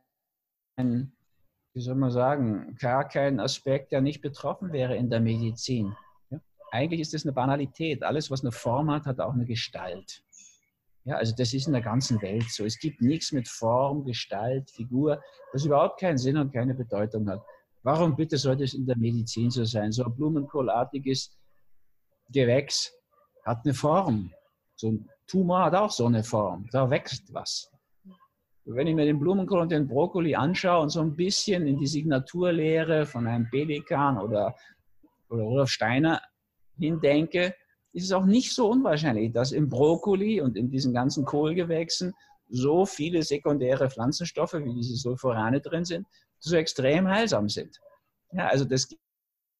Wie soll man sagen, gar kein Aspekt, der nicht betroffen wäre in der Medizin. Ja? Eigentlich ist das eine Banalität. Alles, was eine Form hat, hat auch eine Gestalt. Ja, also das ist in der ganzen Welt so. Es gibt nichts mit Form, Gestalt, Figur, das überhaupt keinen Sinn und keine Bedeutung hat. Warum bitte sollte es in der Medizin so sein? So ein blumenkohlartiges Gewächs hat eine Form. So ein Tumor hat auch so eine Form. Da wächst was. Wenn ich mir den Blumenkohl und den Brokkoli anschaue und so ein bisschen in die Signaturlehre von einem Pelikan oder Rudolf Steiner hindenke, ist es auch nicht so unwahrscheinlich, dass im Brokkoli und in diesen ganzen Kohlgewächsen so viele sekundäre Pflanzenstoffe, wie diese Sulfurane drin sind, so extrem heilsam sind. Ja, also das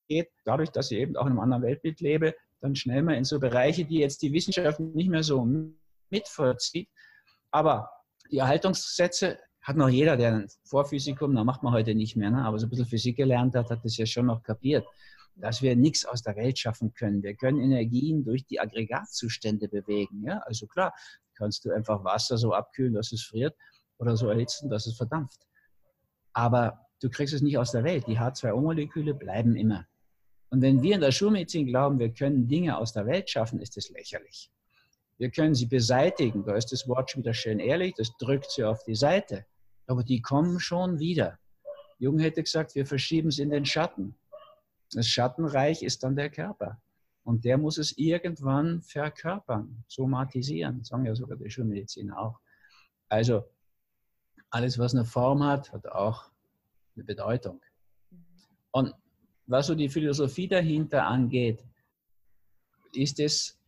geht dadurch, dass ich eben auch in einem anderen Weltbild lebe, dann schnell mal in so Bereiche, die jetzt die Wissenschaft nicht mehr so mitvollzieht, aber die Erhaltungssätze hat noch jeder, der ein Vorphysikum, da macht man heute nicht mehr, ne? Aber so ein bisschen Physik gelernt hat, hat das ja schon noch kapiert, dass wir nichts aus der Welt schaffen können. Wir können Energien durch die Aggregatzustände bewegen. Ja? Also klar, kannst du einfach Wasser so abkühlen, dass es friert oder so erhitzen, dass es verdampft. Aber du kriegst es nicht aus der Welt. Die H2O-Moleküle bleiben immer. Und wenn wir in der Schulmedizin glauben, wir können Dinge aus der Welt schaffen, ist das lächerlich. Wir können sie beseitigen, da ist das Wort schon wieder schön ehrlich, das drückt sie auf die Seite. Aber die kommen schon wieder. Jung hätte gesagt, wir verschieben es in den Schatten. Das Schattenreich ist dann der Körper. Und der muss es irgendwann verkörpern, somatisieren. Sagen ja sogar die Schulmediziner auch. Also alles, was eine Form hat, hat auch eine Bedeutung. Und was so die Philosophie dahinter angeht, ist es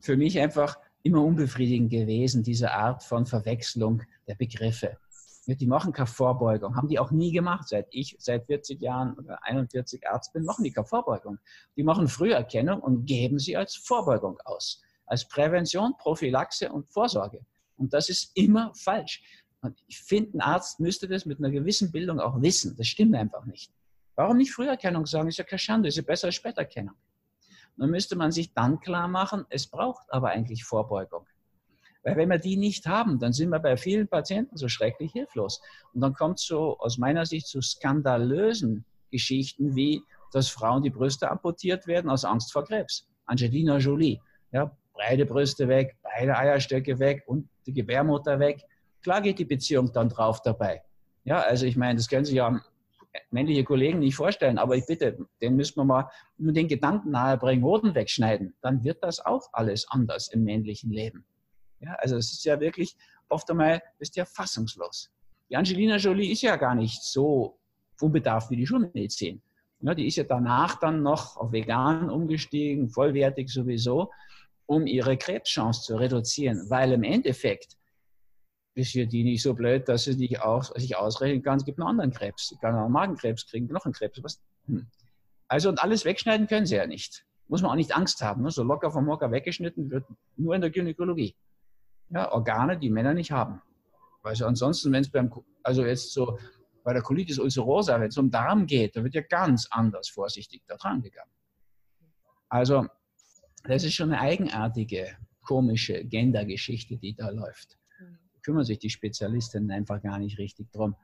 für mich einfach immer unbefriedigend gewesen, diese Art von Verwechslung der Begriffe. Die machen keine Vorbeugung, haben die auch nie gemacht. Seit ich seit 40 Jahren oder 41 Arzt bin, machen die keine Vorbeugung. Die machen Früherkennung und geben sie als Vorbeugung aus. Als Prävention, Prophylaxe und Vorsorge. Und das ist immer falsch. Und ich finde, ein Arzt müsste das mit einer gewissen Bildung auch wissen. Das stimmt einfach nicht. Warum nicht Früherkennung sagen? Ist ja keine Schande, ist ja besser als Späterkennung. Dann müsste man sich dann klar machen, es braucht aber eigentlich Vorbeugung. Weil wenn wir die nicht haben, dann sind wir bei vielen Patienten so schrecklich hilflos. Und dann kommt so aus meiner Sicht zu skandalösen Geschichten wie, dass Frauen die Brüste amputiert werden aus Angst vor Krebs. Angelina Jolie, ja, beide Brüste weg, beide Eierstöcke weg und die Gebärmutter weg. Klar geht die Beziehung dann drauf dabei. Ja, also ich meine, das können Sie ja männliche Kollegen nicht vorstellen, aber ich bitte, den müssen wir mal nur den Gedanken nahebringen, Hoden wegschneiden. Dann wird das auch alles anders im männlichen Leben. Ja, also es ist ja wirklich, oft einmal bist du ja fassungslos. Die Angelina Jolie ist ja gar nicht so unbedarft wie die Schulmedizin. Ja, die ist ja danach dann noch auf vegan umgestiegen, vollwertig sowieso, um ihre Krebschance zu reduzieren. Weil im Endeffekt ist ja die nicht so blöd, dass sie nicht auch, sich ausrechnen kann, es gibt einen anderen Krebs. Sie kann auch Magenkrebs kriegen, Knochenkrebs. Was? Also und alles wegschneiden können sie ja nicht. Muss man auch nicht Angst haben. Ne? So locker vom Hocker weggeschnitten wird nur in der Gynäkologie. Ja, Organe, die Männer nicht haben. Also ansonsten, wenn es beim, also jetzt so bei der Colitis ulcerosa, wenn es um Darm geht, da wird ja ganz anders vorsichtig da dran gegangen. Also das ist schon eine eigenartige, komische Gender-Geschichte, die da läuft. Da kümmern sich die Spezialistinnen einfach gar nicht richtig drum.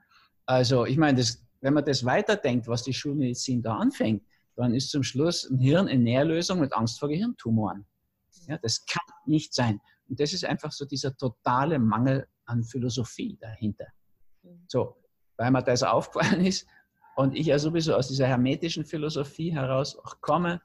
Also ich meine, wenn man das weiterdenkt, was die Schulmedizin da anfängt, dann ist zum Schluss ein Hirn in Nährlösung mit Angst vor Gehirntumoren. Ja, das kann nicht sein. Und das ist einfach so dieser totale Mangel an Philosophie dahinter. So, weil mir das aufgefallen ist und ich ja sowieso aus dieser hermetischen Philosophie heraus auch komme,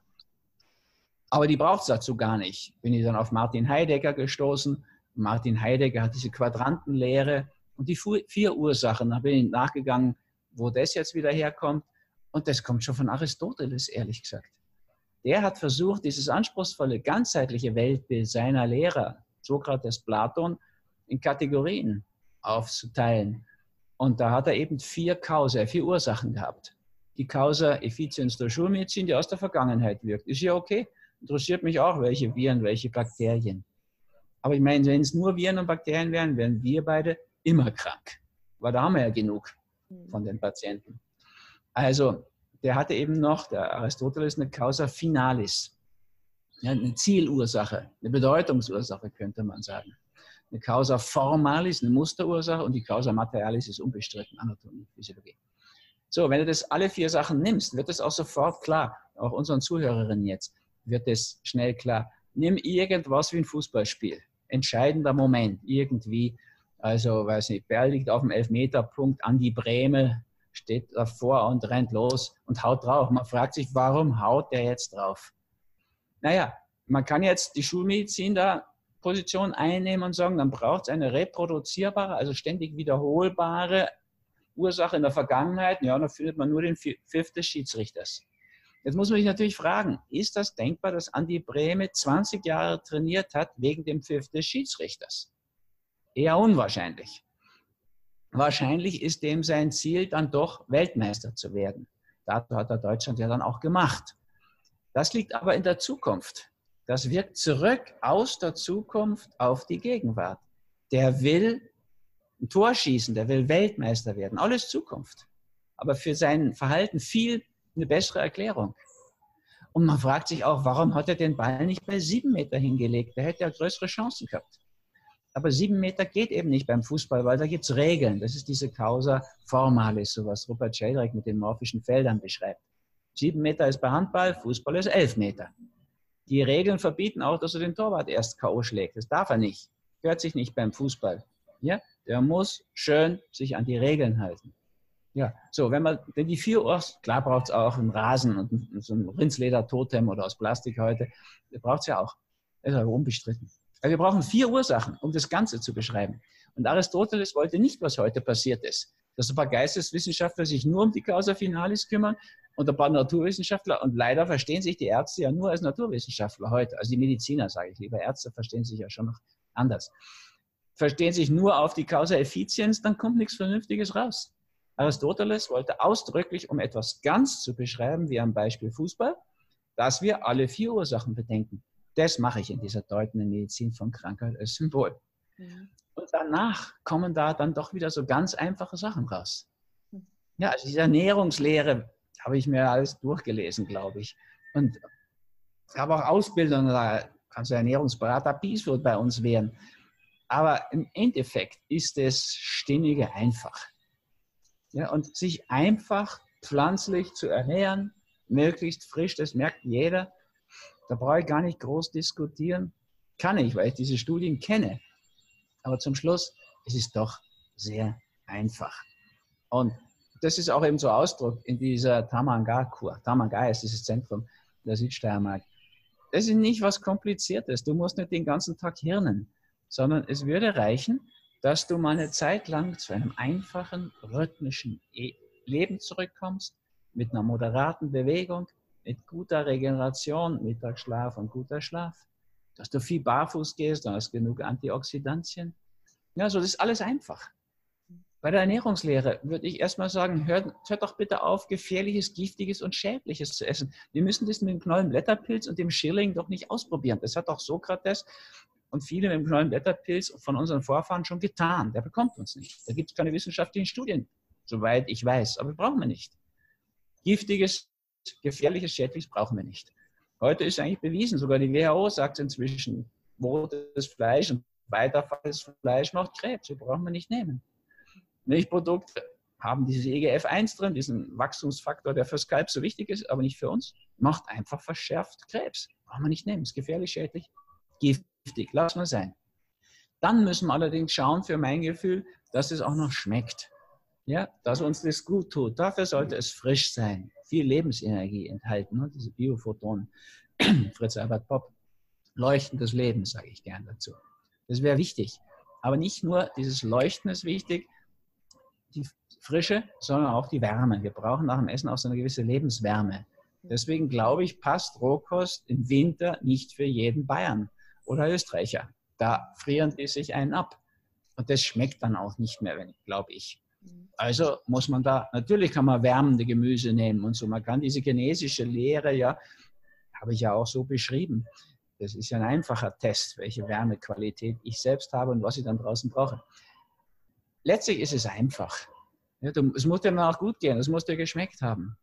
aber die braucht es dazu gar nicht. Bin ich dann auf Martin Heidegger gestoßen. Martin Heidegger hat diese Quadrantenlehre und die 4 Ursachen, da bin ich nachgegangen, wo das jetzt wieder herkommt. Und das kommt schon von Aristoteles, ehrlich gesagt. Der hat versucht, dieses anspruchsvolle, ganzheitliche Weltbild seiner Lehrer, Sokrates, Platon, in Kategorien aufzuteilen. Und da hat er eben 4 Ursachen gehabt. Die Causa effiziens der Schulmedizin, die aus der Vergangenheit wirkt. Ist ja okay. Interessiert mich auch, welche Viren, welche Bakterien. Aber ich meine, wenn es nur Viren und Bakterien wären, wären wir beide immer krank. Weil da haben wir ja genug von den Patienten. Also, der hatte eben noch, der Aristoteles, eine Causa finalis. Ja, eine Zielursache, eine Bedeutungsursache könnte man sagen. Eine Causa formalis, eine Musterursache und die Causa materialis ist unbestritten, Anatomie, Physiologie. So, wenn du das alle 4 Sachen nimmst, wird das auch sofort klar, auch unseren Zuhörerinnen jetzt, wird das schnell klar. Nimm irgendwas wie ein Fußballspiel, entscheidender Moment, irgendwie, also weiß nicht, Ball liegt auf dem Elfmeterpunkt, Andi Brehme steht davor und rennt los und haut drauf. Man fragt sich, warum haut der jetzt drauf? Naja, man kann jetzt die Schulmedizin da Position einnehmen und sagen, dann braucht es eine reproduzierbare, also ständig wiederholbare Ursache in der Vergangenheit. Ja, dann findet man nur den Pfiff des Schiedsrichters. Jetzt muss man sich natürlich fragen, ist das denkbar, dass Andi Brehme 20 Jahre trainiert hat wegen dem Pfiff des Schiedsrichters? Eher unwahrscheinlich. Wahrscheinlich ist dem sein Ziel dann doch, Weltmeister zu werden. Dazu hat er Deutschland ja dann auch gemacht. Das liegt aber in der Zukunft. Das wirkt zurück aus der Zukunft auf die Gegenwart. Der will ein Tor schießen, der will Weltmeister werden. Alles Zukunft. Aber für sein Verhalten viel eine bessere Erklärung. Und man fragt sich auch, warum hat er den Ball nicht bei 7 Meter hingelegt? Da hätte er größere Chancen gehabt. Aber 7 Meter geht eben nicht beim Fußball, weil da gibt es Regeln. Das ist diese Causa formalis, so was Rupert Sheldrake mit den morphischen Feldern beschreibt. 7 Meter ist bei Handball, Fußball ist 11 Meter. Die Regeln verbieten auch, dass du den Torwart erst K.O. schlägst. Das darf er nicht. Hört sich nicht beim Fußball. Ja? Der muss schön sich an die Regeln halten. Ja, so, wenn die 4 Uhr, klar braucht es auch einen Rasen und so ein Rindsleder-Totem oder aus Plastik heute, braucht es ja auch. Das ist aber unbestritten. Also wir brauchen 4 Ursachen, um das Ganze zu beschreiben. Und Aristoteles wollte nicht, was heute passiert ist. Dass ein paar Geisteswissenschaftler sich nur um die Causa Finalis kümmern und ein paar Naturwissenschaftler. Und leider verstehen sich die Ärzte ja nur als Naturwissenschaftler heute. Also die Mediziner, sage ich lieber, Ärzte verstehen sich ja schon noch anders. Verstehen sich nur auf die Causa Effizienz, dann kommt nichts Vernünftiges raus. Aristoteles wollte ausdrücklich, um etwas ganz zu beschreiben, wie am Beispiel Fußball, dass wir alle 4 Ursachen bedenken. Das mache ich in dieser deutenden Medizin von Krankheit als Symbol. Ja. Und danach kommen da dann doch wieder so ganz einfache Sachen raus. Ja, also diese Ernährungslehre habe ich mir alles durchgelesen, glaube ich. Und ich habe auch Ausbildung, da kannst du Ernährungsberater Peace Food bei uns werden. Aber im Endeffekt ist es stimmige einfach. Ja, und sich einfach pflanzlich zu ernähren, möglichst frisch, das merkt jeder. Da brauche ich gar nicht groß diskutieren. Kann ich, weil ich diese Studien kenne. Aber zum Schluss, es ist doch sehr einfach. Und das ist auch eben so Ausdruck in dieser Tamanga-Kur. Tamanga ist dieses Zentrum der Südsteiermark. Das ist nicht was Kompliziertes. Du musst nicht den ganzen Tag hirnen, sondern es würde reichen, dass du mal eine Zeit lang zu einem einfachen, rhythmischen Leben zurückkommst, mit einer moderaten Bewegung, mit guter Regeneration, Mittagsschlaf und guter Schlaf, dass du viel barfuß gehst, dann hast du genug Antioxidantien. Ja, so, das ist alles einfach. Bei der Ernährungslehre würde ich erstmal sagen, hört doch bitte auf, Gefährliches, Giftiges und Schädliches zu essen. Wir müssen das mit dem Knollenblätterpilz und dem Schirling doch nicht ausprobieren. Das hat doch Sokrates und viele mit dem Knollenblätterpilz von unseren Vorfahren schon getan. Der bekommt uns nicht. Da gibt es keine wissenschaftlichen Studien, soweit ich weiß. Aber brauchen wir nicht. Giftiges, gefährliches, schädliches brauchen wir nicht. Heute ist eigentlich bewiesen, sogar die WHO sagt inzwischen, rotes Fleisch und weiterfalles Fleisch macht Krebs. Die brauchen wir nicht nehmen. Milchprodukte haben dieses EGF1 drin, diesen Wachstumsfaktor, der fürs Kalb so wichtig ist, aber nicht für uns. Macht einfach verschärft Krebs. Brauchen wir nicht nehmen. Ist gefährlich, schädlich, giftig. Lass mal sein. Dann müssen wir allerdings schauen, für mein Gefühl, dass es auch noch schmeckt. Ja, dass uns das gut tut. Dafür sollte es frisch sein. Viel Lebensenergie enthalten. Ne? Diese Biophotonen. Fritz Albert Popp. Leuchtendes Leben, sage ich gern dazu. Das wäre wichtig. Aber nicht nur dieses Leuchten ist wichtig, die Frische, sondern auch die Wärme. Wir brauchen nach dem Essen auch so eine gewisse Lebenswärme. Deswegen glaube ich, passt Rohkost im Winter nicht für jeden Bayern oder Österreicher. Da frieren die sich einen ab. Und das schmeckt dann auch nicht mehr, glaube ich. Also muss man da, natürlich kann man wärmende Gemüse nehmen und so. Man kann diese chinesische Lehre, ja, habe ich ja auch so beschrieben. Das ist ja ein einfacher Test, welche Wärmequalität ich selbst habe und was ich dann draußen brauche. Letztlich ist es einfach. Ja, es muss dir dann auch gut gehen, es muss dir geschmeckt haben.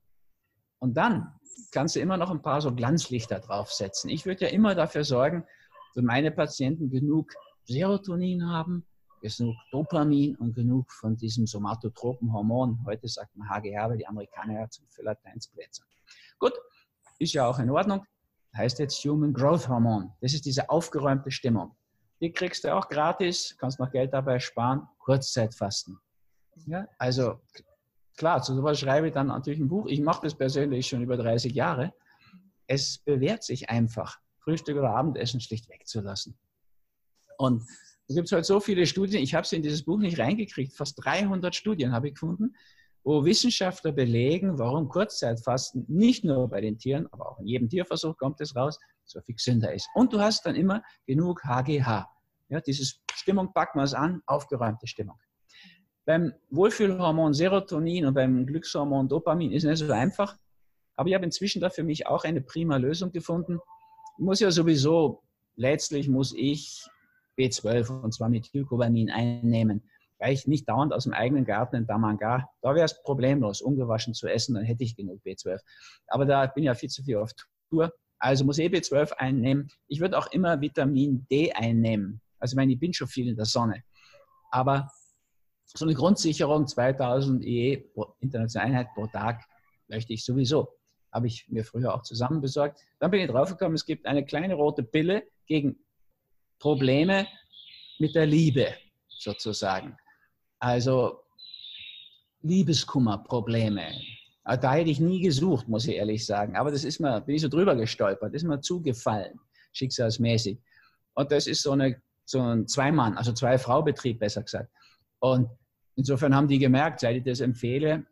Und dann kannst du immer noch ein paar so Glanzlichter draufsetzen. Ich würde ja immer dafür sorgen, dass meine Patienten genug Serotonin haben, genug Dopamin und genug von diesem somatotropen Hormon. Heute sagt man HGH, weil die Amerikaner zum Lateinsplätzen. Gut, ist ja auch in Ordnung. Heißt jetzt Human Growth Hormon. Das ist diese aufgeräumte Stimmung. Die kriegst du auch gratis, kannst noch Geld dabei sparen. Kurzzeitfasten. Ja, also klar, zu sowas schreibe ich dann natürlich ein Buch. Ich mache das persönlich schon über 30 Jahre. Es bewährt sich einfach, Frühstück oder Abendessen schlicht wegzulassen. Und es gibt halt so viele Studien, ich habe sie in dieses Buch nicht reingekriegt, fast 300 Studien habe ich gefunden, wo Wissenschaftler belegen, warum Kurzzeitfasten nicht nur bei den Tieren, aber auch in jedem Tierversuch kommt es raus, so viel gesünder ist. Und du hast dann immer genug HGH. Ja, diese Stimmung packen wir es an, aufgeräumte Stimmung. Beim Wohlfühlhormon Serotonin und beim Glückshormon Dopamin ist nicht so einfach, aber ich habe inzwischen da für mich auch eine prima Lösung gefunden. Ich muss ja sowieso, letztlich muss ich B12 und zwar Methylcobalamin einnehmen, weil ich nicht dauernd aus dem eigenen Garten in Tamanga, da wäre es problemlos, ungewaschen zu essen, dann hätte ich genug B12. Aber da bin ich ja viel zu viel auf Tour, also muss ich B12 einnehmen. Ich würde auch immer Vitamin D einnehmen. Also ich meine, ich bin schon viel in der Sonne. Aber so eine Grundsicherung 2000 IE, internationale Einheit pro Tag, möchte ich sowieso. habe ich mir früher auch zusammen besorgt. Dann bin ich draufgekommen, es gibt eine kleine rote Pille gegen Probleme mit der Liebe sozusagen. Also Liebeskummerprobleme. Da hätte ich nie gesucht, muss ich ehrlich sagen. Aber das ist mal, bin ich so drüber gestolpert, ist mir zugefallen, schicksalsmäßig. Und das ist so ein Zwei-Mann, also Zwei-Frau-Betrieb, besser gesagt. Und insofern haben die gemerkt, seit ich das empfehle,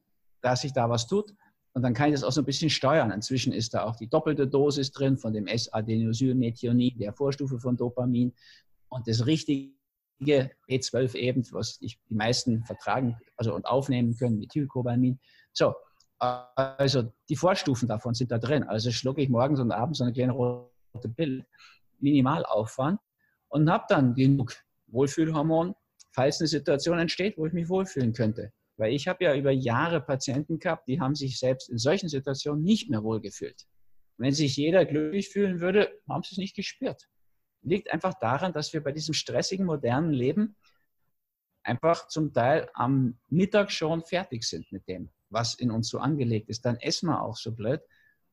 dass sich da was tut. Und dann kann ich das auch so ein bisschen steuern. Inzwischen ist da auch die doppelte Dosis drin von dem S-Adenosylmethionin, der Vorstufe von Dopamin. Und das richtige B12 eben, was die meisten vertragen also und aufnehmen können, Methylcobalamin. So, also die Vorstufen davon sind da drin. Also schlucke ich morgens und abends so eine kleine rote Pille, Minimalaufwand und habe dann genug Wohlfühlhormon, falls eine Situation entsteht, wo ich mich wohlfühlen könnte. Weil ich habe ja über Jahre Patienten gehabt, die haben sich selbst in solchen Situationen nicht mehr wohlgefühlt. Wenn sich jeder glücklich fühlen würde, haben sie es nicht gespürt. Liegt einfach daran, dass wir bei diesem stressigen, modernen Leben einfach zum Teil am Mittag schon fertig sind mit dem, was in uns so angelegt ist. Dann essen wir auch so blöd.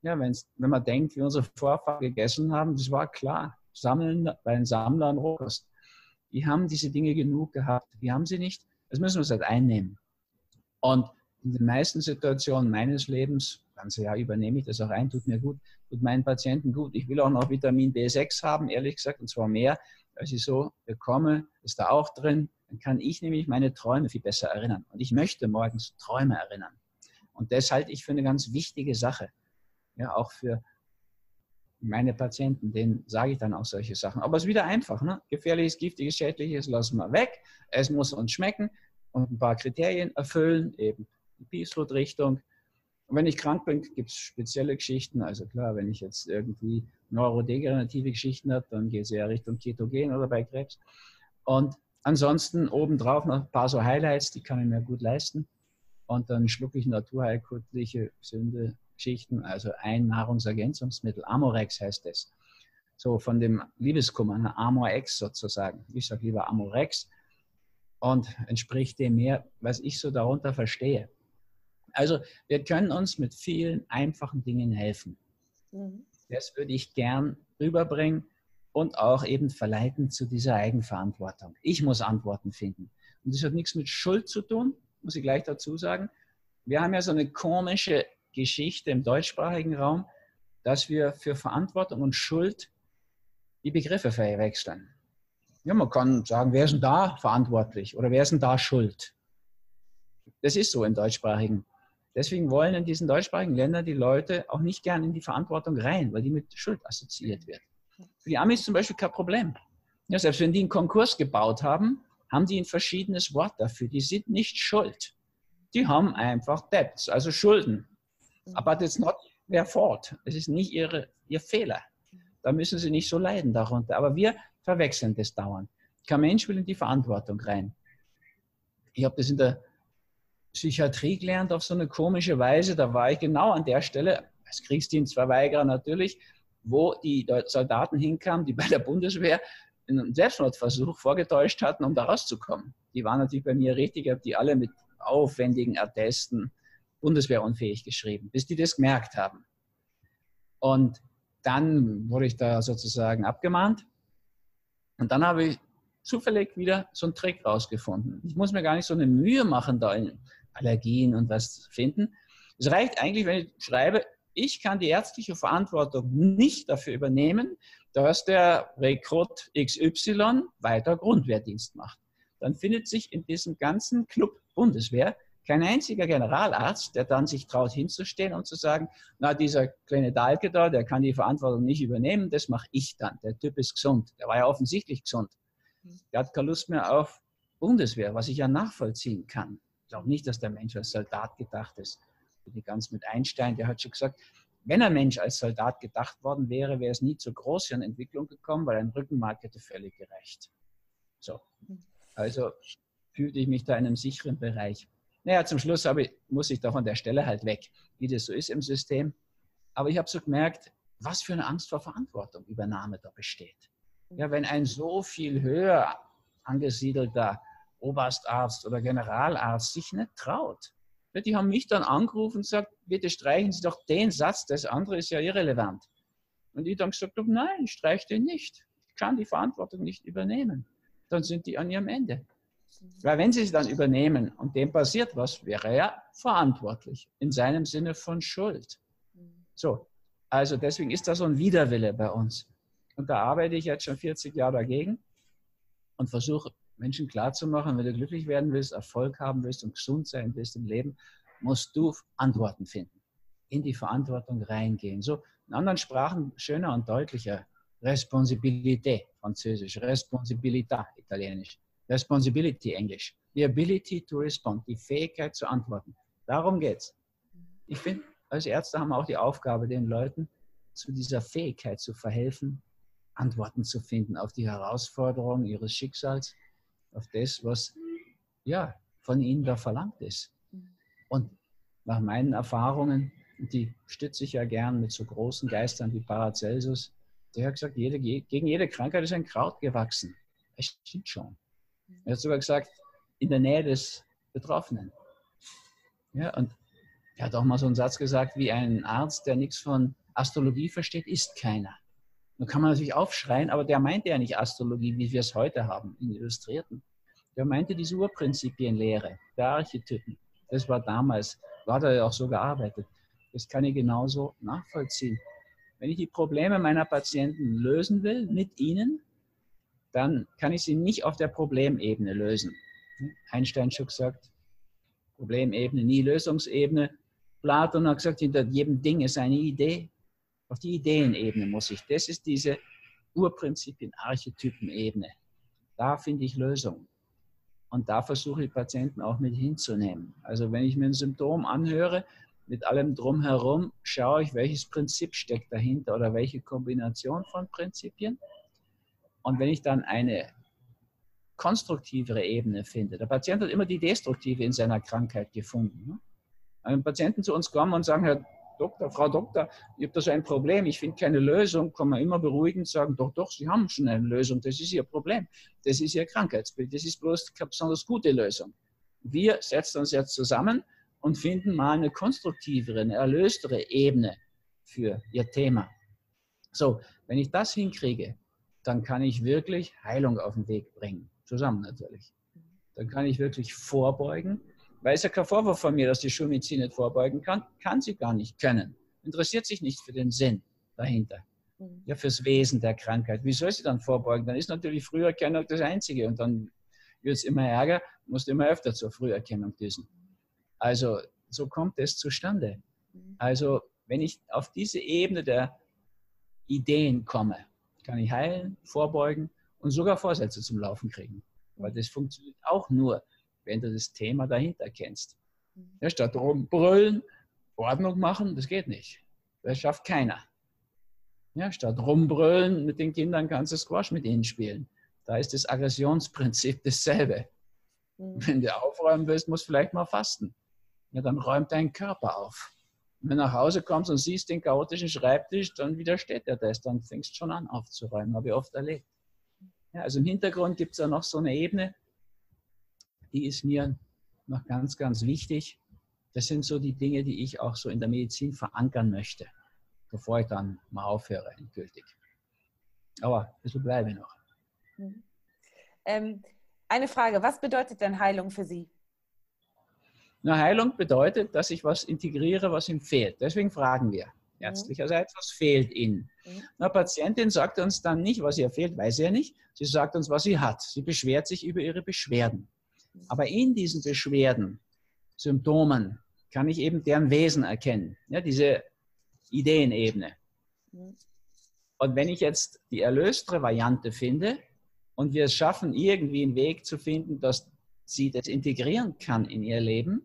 Ja, wenn man denkt, wie unsere Vorfahren gegessen haben, das war klar. Sammeln bei den Sammlern Rohkost. Die haben diese Dinge genug gehabt. Die haben sie nicht. Das müssen wir uns halt einnehmen. Und in den meisten Situationen meines Lebens, das ganze Jahr übernehme ich das auch ein, tut mir gut, tut meinen Patienten gut. Ich will auch noch Vitamin B6 haben, ehrlich gesagt, und zwar mehr, als ich so bekomme, ist da auch drin. Dann kann ich nämlich meine Träume viel besser erinnern. Und ich möchte morgens Träume erinnern. Und das halte ich für eine ganz wichtige Sache. Ja, auch für meine Patienten, denen sage ich dann auch solche Sachen. Aber es ist wieder einfach, ne? Gefährliches, giftiges, schädliches lassen wir weg. Es muss uns schmecken und ein paar Kriterien erfüllen, eben die Peace Food Richtung. Und wenn ich krank bin, gibt es spezielle Geschichten. Also klar, wenn ich jetzt irgendwie neurodegenerative Geschichten habe, dann geht es eher Richtung Ketogen oder bei Krebs. Und ansonsten obendrauf noch ein paar so Highlights, die kann ich mir gut leisten. Und dann schlucke ich naturheilkundliche gesunde Geschichten, also ein Nahrungsergänzungsmittel, Amorex heißt es. So von dem Liebeskummer, eine Amorex sozusagen. Ich sage lieber Amorex und entspricht dem mehr, was ich so darunter verstehe. Also wir können uns mit vielen einfachen Dingen helfen. Mhm. Das würde ich gern rüberbringen und auch eben verleiten zu dieser Eigenverantwortung. Ich muss Antworten finden. Und das hat nichts mit Schuld zu tun, muss ich gleich dazu sagen. Wir haben ja so eine komische Geschichte im deutschsprachigen Raum, dass wir für Verantwortung und Schuld die Begriffe verwechseln. Ja, man kann sagen, wer ist denn da verantwortlich oder wer ist denn da schuld? Das ist so im deutschsprachigen. Deswegen wollen in diesen deutschsprachigen Ländern die Leute auch nicht gerne in die Verantwortung rein, weil die mit Schuld assoziiert wird. Für die Amis zum Beispiel kein Problem. Ja, selbst wenn die einen Konkurs gebaut haben, haben die ein verschiedenes Wort dafür. Die sind nicht schuld. Die haben einfach Debts, also Schulden. Aber it's not their fault. Es ist nicht ihr Fehler. Da müssen sie nicht so leiden darunter. Aber wir verwechseln das dauernd. Kein Mensch will in die Verantwortung rein. Ich habe das in der Psychiatrie gelernt auf so eine komische Weise. Da war ich genau an der Stelle, als Kriegsdienstverweigerer natürlich, wo die Soldaten hinkamen, die bei der Bundeswehr einen Selbstmordversuch vorgetäuscht hatten, um da rauszukommen. Die waren natürlich bei mir richtig, ich habe die alle mit aufwendigen Attesten bundeswehrunfähig geschrieben, bis die das gemerkt haben. Und dann wurde ich da sozusagen abgemahnt. Und dann habe ich zufällig wieder so einen Trick rausgefunden. Ich muss mir gar nicht so eine Mühe machen, da in Allergien und was zu finden. Es reicht eigentlich, wenn ich schreibe, ich kann die ärztliche Verantwortung nicht dafür übernehmen, dass der Rekrut XY weiter Grundwehrdienst macht. Dann findet sich in diesem ganzen Club Bundeswehr kein einziger Generalarzt, der dann sich traut hinzustehen und zu sagen, na, dieser kleine Dahlke da, der kann die Verantwortung nicht übernehmen, das mache ich dann. Der Typ ist gesund. Der war ja offensichtlich gesund. Der hat keine Lust mehr auf Bundeswehr, was ich ja nachvollziehen kann. Ich glaube nicht, dass der Mensch als Soldat gedacht ist. Ich bin ganz mit Einstein, der hat schon gesagt, wenn ein Mensch als Soldat gedacht worden wäre, wäre es nie zur großen Entwicklung gekommen, weil ein Rückenmark hätte völlig gereicht. So, also fühlte ich mich da in einem sicheren Bereich. Naja, zum Schluss muss ich da von der Stelle halt weg, wie das so ist im System. Aber ich habe so gemerkt, was für eine Angst vor Verantwortung Übernahme da besteht. Ja, wenn ein so viel höher angesiedelter Oberstarzt oder Generalarzt sich nicht traut, Die haben mich dann angerufen und gesagt, bitte streichen Sie doch den Satz, das andere ist ja irrelevant. Und ich dann gesagt habe, nein, ich streiche den nicht. Ich kann die Verantwortung nicht übernehmen. Dann sind die an ihrem Ende. Weil wenn sie es dann übernehmen und dem passiert was, wäre er verantwortlich. In seinem Sinne von Schuld. So, also deswegen ist da so ein Widerwille bei uns. Und da arbeite ich jetzt schon 40 Jahre dagegen und versuche Menschen klarzumachen, wenn du glücklich werden willst, Erfolg haben willst und gesund sein willst im Leben, musst du Antworten finden. In die Verantwortung reingehen. So in anderen Sprachen schöner und deutlicher. Responsibilité, Französisch. Responsabilità, Italienisch. Responsibility, Englisch. The ability to respond, die Fähigkeit zu antworten. Darum geht's. Ich finde, als Ärzte haben wir auch die Aufgabe, den Leuten zu dieser Fähigkeit zu verhelfen, Antworten zu finden auf die Herausforderungen ihres Schicksals, auf das, was ja, von ihnen da verlangt ist. Und nach meinen Erfahrungen, die stütze ich ja gern mit so großen Geistern wie Paracelsus, der hat gesagt, gegen jede Krankheit ist ein Kraut gewachsen. Es stimmt schon. Er hat sogar gesagt, in der Nähe des Betroffenen. Ja, und er hat auch mal so einen Satz gesagt, wie ein Arzt, der nichts von Astrologie versteht, ist keiner. Nun kann man natürlich aufschreien, aber der meinte ja nicht Astrologie, wie wir es heute haben, in Illustrierten. Der meinte diese Urprinzipienlehre, der Archetypen. Das war damals, war da ja auch so gearbeitet. Das kann ich genauso nachvollziehen. Wenn ich die Probleme meiner Patienten lösen will mit ihnen, dann kann ich sie nicht auf der Problemebene lösen. Einstein schon gesagt, Problemebene, nie Lösungsebene. Platon hat gesagt, hinter jedem Ding ist eine Idee. Auf die Ideenebene muss ich. Das ist diese Urprinzipien-Archetypen-Ebene. Da finde ich Lösungen. Und da versuche ich Patienten auch mit hinzunehmen. Also wenn ich mir ein Symptom anhöre, mit allem drumherum schaue ich, welches Prinzip steckt dahinter oder welche Kombination von Prinzipien. Und wenn ich dann eine konstruktivere Ebene finde, der Patient hat immer die destruktive in seiner Krankheit gefunden. Wenn Patienten zu uns kommen und sagen, Herr Doktor, Frau Doktor, ich habe da so ein Problem, ich finde keine Lösung, kann man immer beruhigend sagen, doch, doch, Sie haben schon eine Lösung, das ist Ihr Problem, das ist Ihr Krankheitsbild, das ist bloß keine besonders gute Lösung. Wir setzen uns jetzt zusammen und finden mal eine konstruktivere, eine erlöstere Ebene für Ihr Thema. So, wenn ich das hinkriege, dann kann ich wirklich Heilung auf den Weg bringen, zusammen natürlich. Dann kann ich wirklich vorbeugen. Weiß ja kein Vorwurf von mir, dass die Schulmedizin nicht vorbeugen kann. Kann sie gar nicht können. Interessiert sich nicht für den Sinn dahinter. Ja, fürs Wesen der Krankheit. Wie soll sie dann vorbeugen? Dann ist natürlich Früherkennung das Einzige. Und dann wird es immer Ärger, musst immer öfter zur Früherkennung düsen. Also, so kommt es zustande. Also, wenn ich auf diese Ebene der Ideen komme, kann ich heilen, vorbeugen und sogar Vorsätze zum Laufen kriegen. Weil das funktioniert auch nur, wenn du das Thema dahinter kennst. Ja, statt rumbrüllen, Ordnung machen, das geht nicht. Das schafft keiner. Ja, statt rumbrüllen mit den Kindern kannst du Squash mit ihnen spielen. Da ist das Aggressionsprinzip dasselbe. Wenn du aufräumen willst, musst du vielleicht mal fasten. Ja, dann räumt dein Körper auf. Und wenn du nach Hause kommst und siehst den chaotischen Schreibtisch, dann widersteht er das. Dann fängst du schon an aufzuräumen, habe ich oft erlebt. Ja, also im Hintergrund gibt es da noch so eine Ebene, die ist mir noch ganz, ganz wichtig. Das sind so die Dinge, die ich auch so in der Medizin verankern möchte, bevor ich dann mal aufhöre, endgültig. Aber so bleibe ich noch. Eine Frage, was bedeutet denn Heilung für Sie? Na, Heilung bedeutet, dass ich was integriere, was ihm fehlt. Deswegen fragen wir ärztlicherseits, was fehlt Ihnen? Eine Patientin sagt uns dann nicht, was ihr fehlt, weiß sie ja nicht. Sie sagt uns, was sie hat. Sie beschwert sich über ihre Beschwerden. Aber in diesen Beschwerden, Symptomen, kann ich eben deren Wesen erkennen. Ja, diese Ideenebene. Und wenn ich jetzt die erlöstere Variante finde und wir es schaffen, irgendwie einen Weg zu finden, dass sie das integrieren kann in ihr Leben,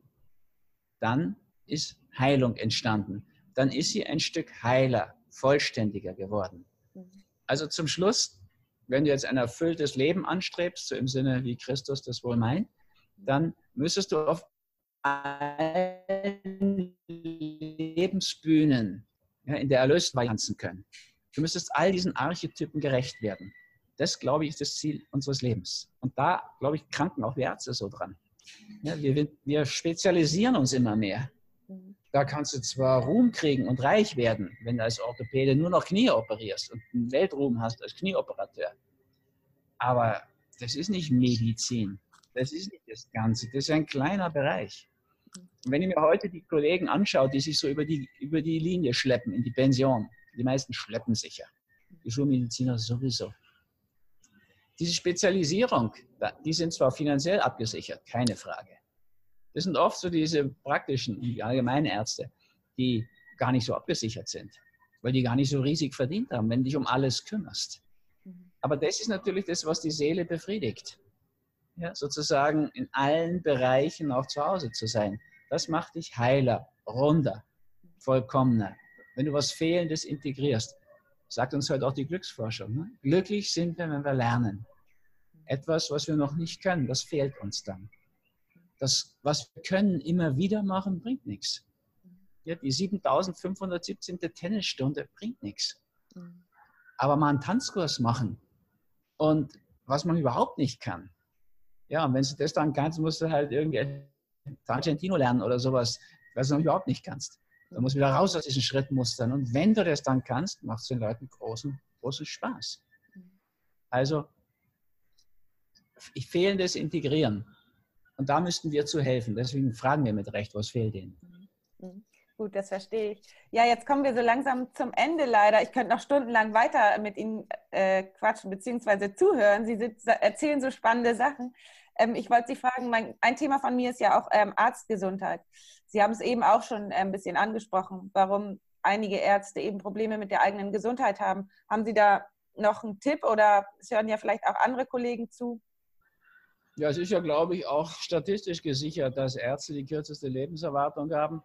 dann ist Heilung entstanden. Dann ist sie ein Stück heiler, vollständiger geworden. Also zum Schluss, wenn du jetzt ein erfülltes Leben anstrebst, so im Sinne, wie Christus das wohl meint, dann müsstest du auf allen Lebensbühnen in der Erlösung tanzen können. Du müsstest all diesen Archetypen gerecht werden. Das, glaube ich, ist das Ziel unseres Lebens. Und da, glaube ich, kranken auch wir Ärzte so dran. Ja, wir spezialisieren uns immer mehr. Da kannst du zwar Ruhm kriegen und reich werden, wenn du als Orthopäde nur noch Knie operierst und einen Weltruhm hast als Knieoperateur. Aber das ist nicht Medizin. Das ist nicht das Ganze. Das ist ein kleiner Bereich. Und wenn ich mir heute die Kollegen anschaue, die sich so über die Linie schleppen, in die Pension, die meisten schleppen sich ja. Die Schulmediziner sowieso. Diese Spezialisierung, die sind zwar finanziell abgesichert, keine Frage. Das sind oft so diese praktischen, die Allgemeinärzte, die gar nicht so abgesichert sind, weil die gar nicht so riesig verdient haben, wenn du dich um alles kümmerst. Aber das ist natürlich das, was die Seele befriedigt. Ja, sozusagen in allen Bereichen auch zu Hause zu sein. Das macht dich heiler, runder, vollkommener. Wenn du was Fehlendes integrierst, sagt uns heute auch die Glücksforschung, ne? Glücklich sind wir, wenn wir lernen. Etwas, was wir noch nicht können, das fehlt uns dann. Das, was wir können, immer wieder machen, bringt nichts. Ja, die 7517. Tennisstunde bringt nichts. Aber mal einen Tanzkurs machen und was man überhaupt nicht kann. Ja, und wenn du das dann kannst, musst du halt irgendwie Tangentino lernen oder sowas, was du überhaupt nicht kannst. Dann musst du wieder raus aus diesen Schrittmustern. Und wenn du das dann kannst, macht es den Leuten großen Spaß. Also, fehlendes Integrieren. Und da müssten wir zu helfen. Deswegen fragen wir mit Recht, was fehlt Ihnen? Gut, das verstehe ich. Ja, jetzt kommen wir so langsam zum Ende leider. Ich könnte noch stundenlang weiter mit Ihnen quatschen bzw. zuhören. Sie erzählen so spannende Sachen. Ich wollte Sie fragen, ein Thema von mir ist ja auch Arztgesundheit. Sie haben es eben auch schon ein bisschen angesprochen, warum einige Ärzte eben Probleme mit der eigenen Gesundheit haben. Haben Sie da noch einen Tipp oder es hören ja vielleicht auch andere Kollegen zu? Ja, es ist ja, glaube ich, auch statistisch gesichert, dass Ärzte die kürzeste Lebenserwartung haben.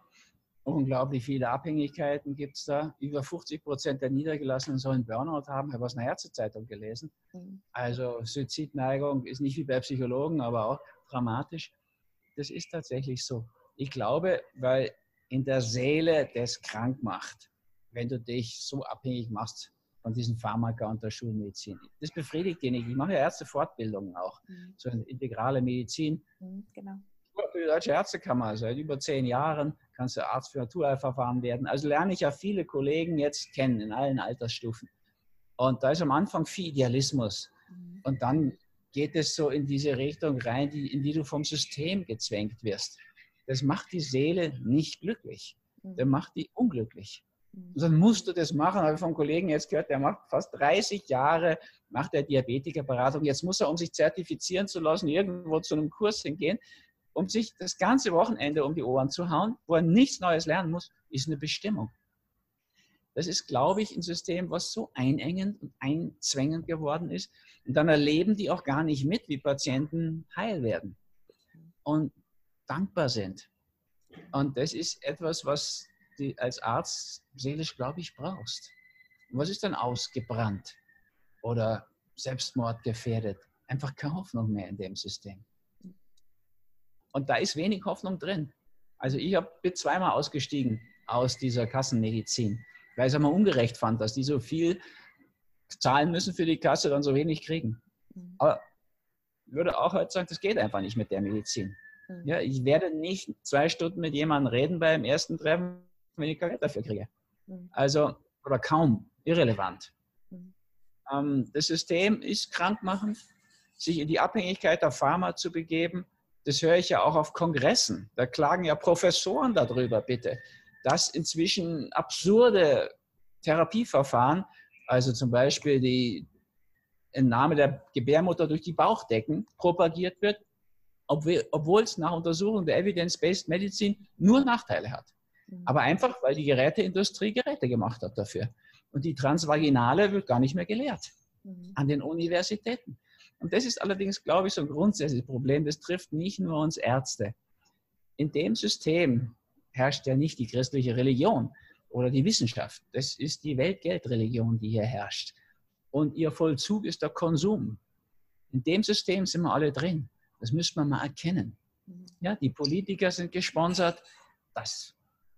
Unglaublich viele Abhängigkeiten gibt es da. Über 50% der Niedergelassenen sollen Burnout haben. Ich habe aus einer Ärztezeitung gelesen. Also Suizidneigung ist nicht wie bei Psychologen, aber auch dramatisch. Das ist tatsächlich so. Ich glaube, weil in der Seele das krank macht, wenn du dich so abhängig machst von diesen Pharmaka und der Schulmedizin. Das befriedigt die nicht. Ich mache ja Ärztefortbildungen auch, so eine integrale Medizin. Genau. Für die Deutsche Ärztekammer, seit über 10 Jahren kannst du Arzt für Naturheilverfahren werden. Also lerne ich ja viele Kollegen jetzt kennen, in allen Altersstufen. Und da ist am Anfang viel Idealismus. Und dann geht es so in diese Richtung rein, in die du vom System gezwängt wirst. Das macht die Seele nicht glücklich. Das macht die unglücklich. Und dann musst du das machen, habe ich vom Kollegen jetzt gehört, der macht fast 30 Jahre, macht er Diabetikerberatung. Jetzt muss er, um sich zertifizieren zu lassen, irgendwo zu einem Kurs hingehen, um sich das ganze Wochenende um die Ohren zu hauen, wo er nichts Neues lernen muss, ist eine Bestimmung. Das ist, glaube ich, ein System, was so einengend und einzwängend geworden ist. Und dann erleben die auch gar nicht mit, wie Patienten heil werden und dankbar sind. Und das ist etwas, was die als Arzt seelisch, glaube ich, brauchst. Und was ist dann ausgebrannt oder selbstmordgefährdet? Einfach keine Hoffnung mehr in dem System. Und da ist wenig Hoffnung drin. Also ich bin 2-mal ausgestiegen aus dieser Kassenmedizin, weil ich es einmal ungerecht fand, dass die so viel zahlen müssen für die Kasse, dann so wenig kriegen. Aber ich würde auch heute sagen, das geht einfach nicht mit der Medizin. Ja, ich werde nicht 2 Stunden mit jemandem reden beim ersten Treffen, wenn ich kein Geld dafür kriege. Also, oder kaum, irrelevant. Das System ist krankmachend, sich in die Abhängigkeit der Pharma zu begeben. Das höre ich ja auch auf Kongressen. Da klagen ja Professoren darüber, bitte, dass inzwischen absurde Therapieverfahren, also zum Beispiel die Entnahme der Gebärmutter durch die Bauchdecken, propagiert wird, obwohl es nach Untersuchung der Evidence-Based Medicine nur Nachteile hat. Aber einfach, weil die Geräteindustrie Geräte gemacht hat dafür. Und die Transvaginale wird gar nicht mehr gelehrt an den Universitäten. Und das ist allerdings, glaube ich, so ein grundsätzliches Problem. Das trifft nicht nur uns Ärzte. In dem System herrscht ja nicht die christliche Religion oder die Wissenschaft. Das ist die Weltgeldreligion, die hier herrscht. Und ihr Vollzug ist der Konsum. In dem System sind wir alle drin. Das müsste man mal erkennen. Ja, die Politiker sind gesponsert.